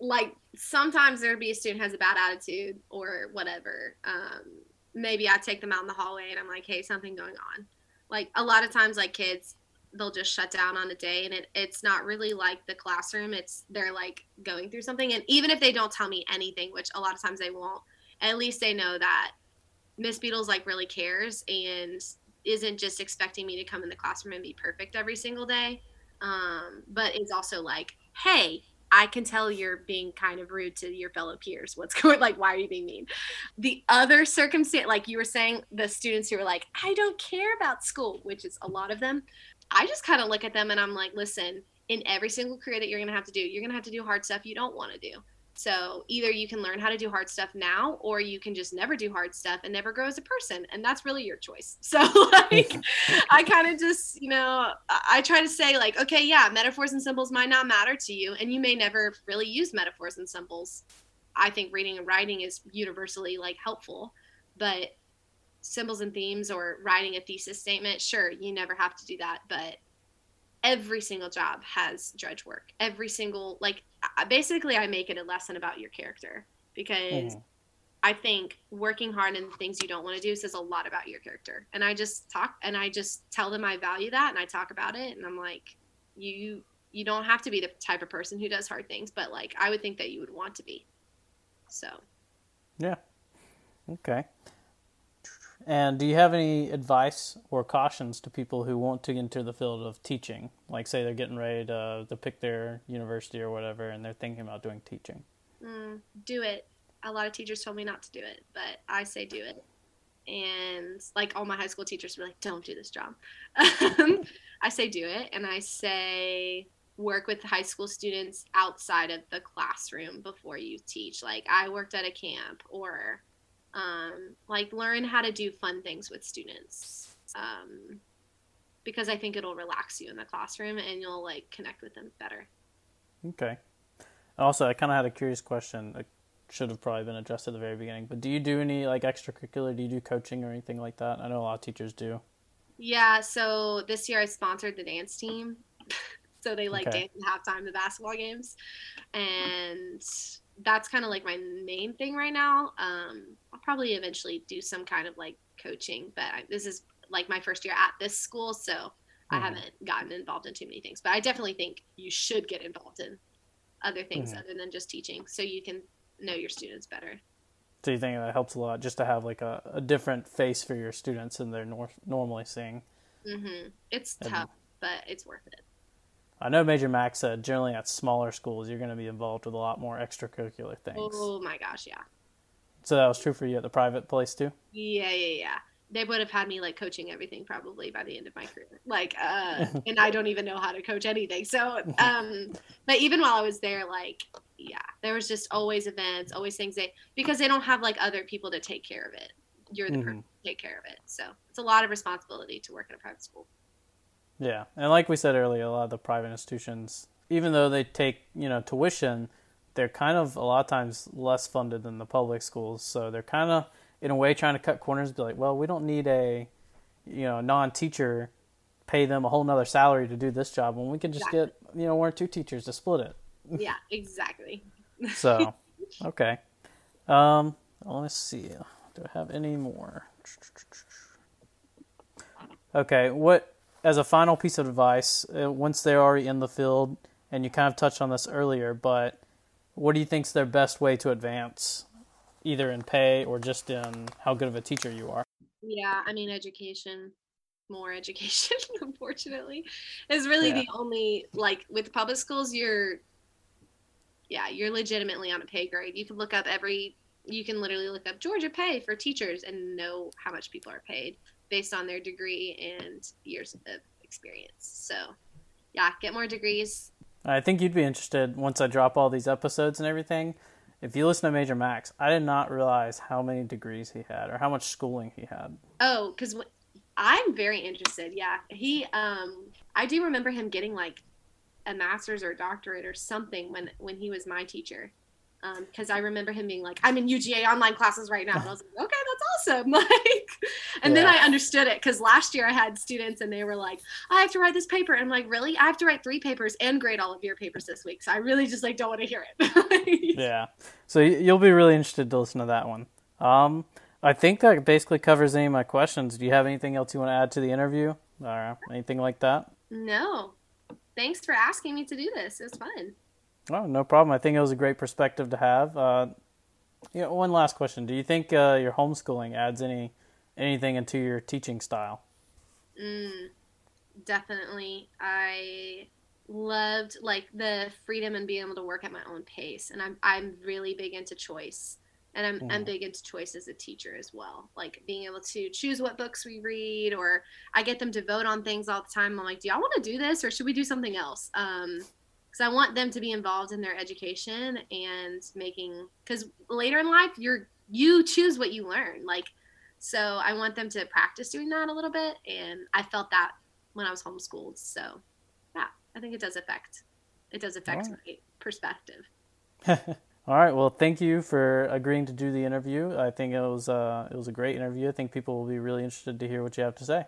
like sometimes there'd be a student has a bad attitude or whatever. Um, maybe I take them out in the hallway and I'm like, hey, something going on. Like a lot of times like kids, they'll just shut down on a day, and it, it's not really like the classroom. It's they're like going through something. And even if they don't tell me anything, which a lot of times they won't, at least they know that Miz Beatles like really cares and isn't just expecting me to come in the classroom and be perfect every single day. Um, but it's also like, hey, I can tell you're being kind of rude to your fellow peers. What's going, like, why are you being mean? The other circumstance, like you were saying, the students who are like, I don't care about school, which is a lot of them. I just kind of look at them and I'm like, listen, in every single career that you're going to have to do, you're going to have to do hard stuff you don't want to do. So either you can learn how to do hard stuff now, or you can just never do hard stuff and never grow as a person. And that's really your choice. So like, I kind of just, you know, I try to say like, okay, yeah, metaphors and symbols might not matter to you. And you may never really use metaphors and symbols. I think reading and writing is universally like helpful, but symbols and themes or writing a thesis statement, sure, you never have to do that, but every single job has drudge work. Every single, like, basically I make it a lesson about your character, because mm. I think working hard in things you don't want to do says a lot about your character. And I just talk, and I just tell them I value that, and I talk about it, and I'm like, you you don't have to be the type of person who does hard things, but like I would think that you would want to be. So yeah. Okay. And do you have any advice or cautions to people who want to enter the field of teaching? Like, say they're getting ready to, to pick their university or whatever, and they're thinking about doing teaching. Mm, do it. A lot of teachers told me not to do it, but I say do it. And, like, all my high school teachers were like, don't do this job. I say do it, and I say work with high school students outside of the classroom before you teach. Like, I worked at a camp, or – Um, like learn how to do fun things with students, um, because I think it'll relax you in the classroom and you'll like connect with them better. Okay. Also, I kind of had a curious question that should have probably been addressed at the very beginning, but do you do any like extracurricular, do you do coaching or anything like that? I know a lot of teachers do. Yeah. So this year I sponsored the dance team. So they like okay. dance at halftime, the basketball games, and that's kind of like my main thing right now. Um, I'll probably eventually do some kind of like coaching, but I, this is like my first year at this school. So mm-hmm. I haven't gotten involved in too many things, but I definitely think you should get involved in other things mm-hmm. other than just teaching, so you can know your students better. So you think that helps a lot just to have like a, a different face for your students than they're nor- normally seeing? Mm-hmm. It's tough, and, but it's worth it. I know Major Mack said generally at smaller schools, you're going to be involved with a lot more extracurricular things. Oh my gosh, yeah. So that was true for you at the private place too? Yeah, yeah, yeah. They would have had me like coaching everything probably by the end of my career. Like, uh, and I don't even know how to coach anything. So, um, but even while I was there, like, yeah, there was just always events, always things they, because they don't have like other people to take care of it. You're the mm-hmm. person to take care of it. So it's a lot of responsibility to work at a private school. Yeah. And like we said earlier, a lot of the private institutions, even though they take, you know, tuition, they're kind of a lot of times less funded than the public schools. So they're kind of, in a way, trying to cut corners and be like, well, we don't need a, you know, non-teacher, pay them a whole nother salary to do this job when we can just exactly. get, you know, one or two teachers to split it. Yeah, exactly. So, okay. Um, let's see. Do I have any more? Okay. What, as a final piece of advice, once they're already in the field, and you kind of touched on this earlier, but what do you think is their best way to advance, either in pay or just in how good of a teacher you are? Yeah, I mean, education, more education, unfortunately, is really yeah. the only, like, with public schools, you're, yeah, you're legitimately on a pay grade. You can look up every, you can literally look up Georgia pay for teachers and know how much people are paid based on their degree and years of experience. So, yeah, get more degrees. I think you'd be interested, once I drop all these episodes and everything, if you listen to Major Max, I did not realize how many degrees he had or how much schooling he had. Oh, because w- I'm very interested. Yeah, he. Um, I do remember him getting like a master's or a doctorate or something when when he was my teacher. Because um, I remember him being like, "I'm in U G A online classes right now," and I was like, "Okay, that's awesome!" Like, and yeah. then I understood it because last year I had students and they were like, "I have to write this paper," and I'm like, "Really? I have to write three papers and grade all of your papers this week?" So I really just like don't want to hear it. Yeah, so you'll be really interested to listen to that one. Um, I think that basically covers any of my questions. Do you have anything else you want to add to the interview or anything like that? No. Thanks for asking me to do this. It was fun. Oh, no problem. I think it was a great perspective to have. Uh, you know, one last question. Do you think uh, your homeschooling adds any anything into your teaching style? Mm, definitely. I loved like the freedom and being able to work at my own pace. And I'm I'm really big into choice. And I'm, mm. I'm big into choice as a teacher as well. Like being able to choose what books we read, or I get them to vote on things all the time. I'm like, do y'all want to do this or should we do something else? Um Because I want them to be involved in their education and making, because later in life, you're, you choose what you learn. Like, so I want them to practice doing that a little bit. And I felt that when I was homeschooled. So yeah, I think it does affect, it does affect right. my perspective. All right. Well, thank you for agreeing to do the interview. I think it was, uh, it was a great interview. I think people will be really interested to hear what you have to say.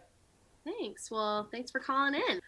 Thanks. Well, thanks for calling in.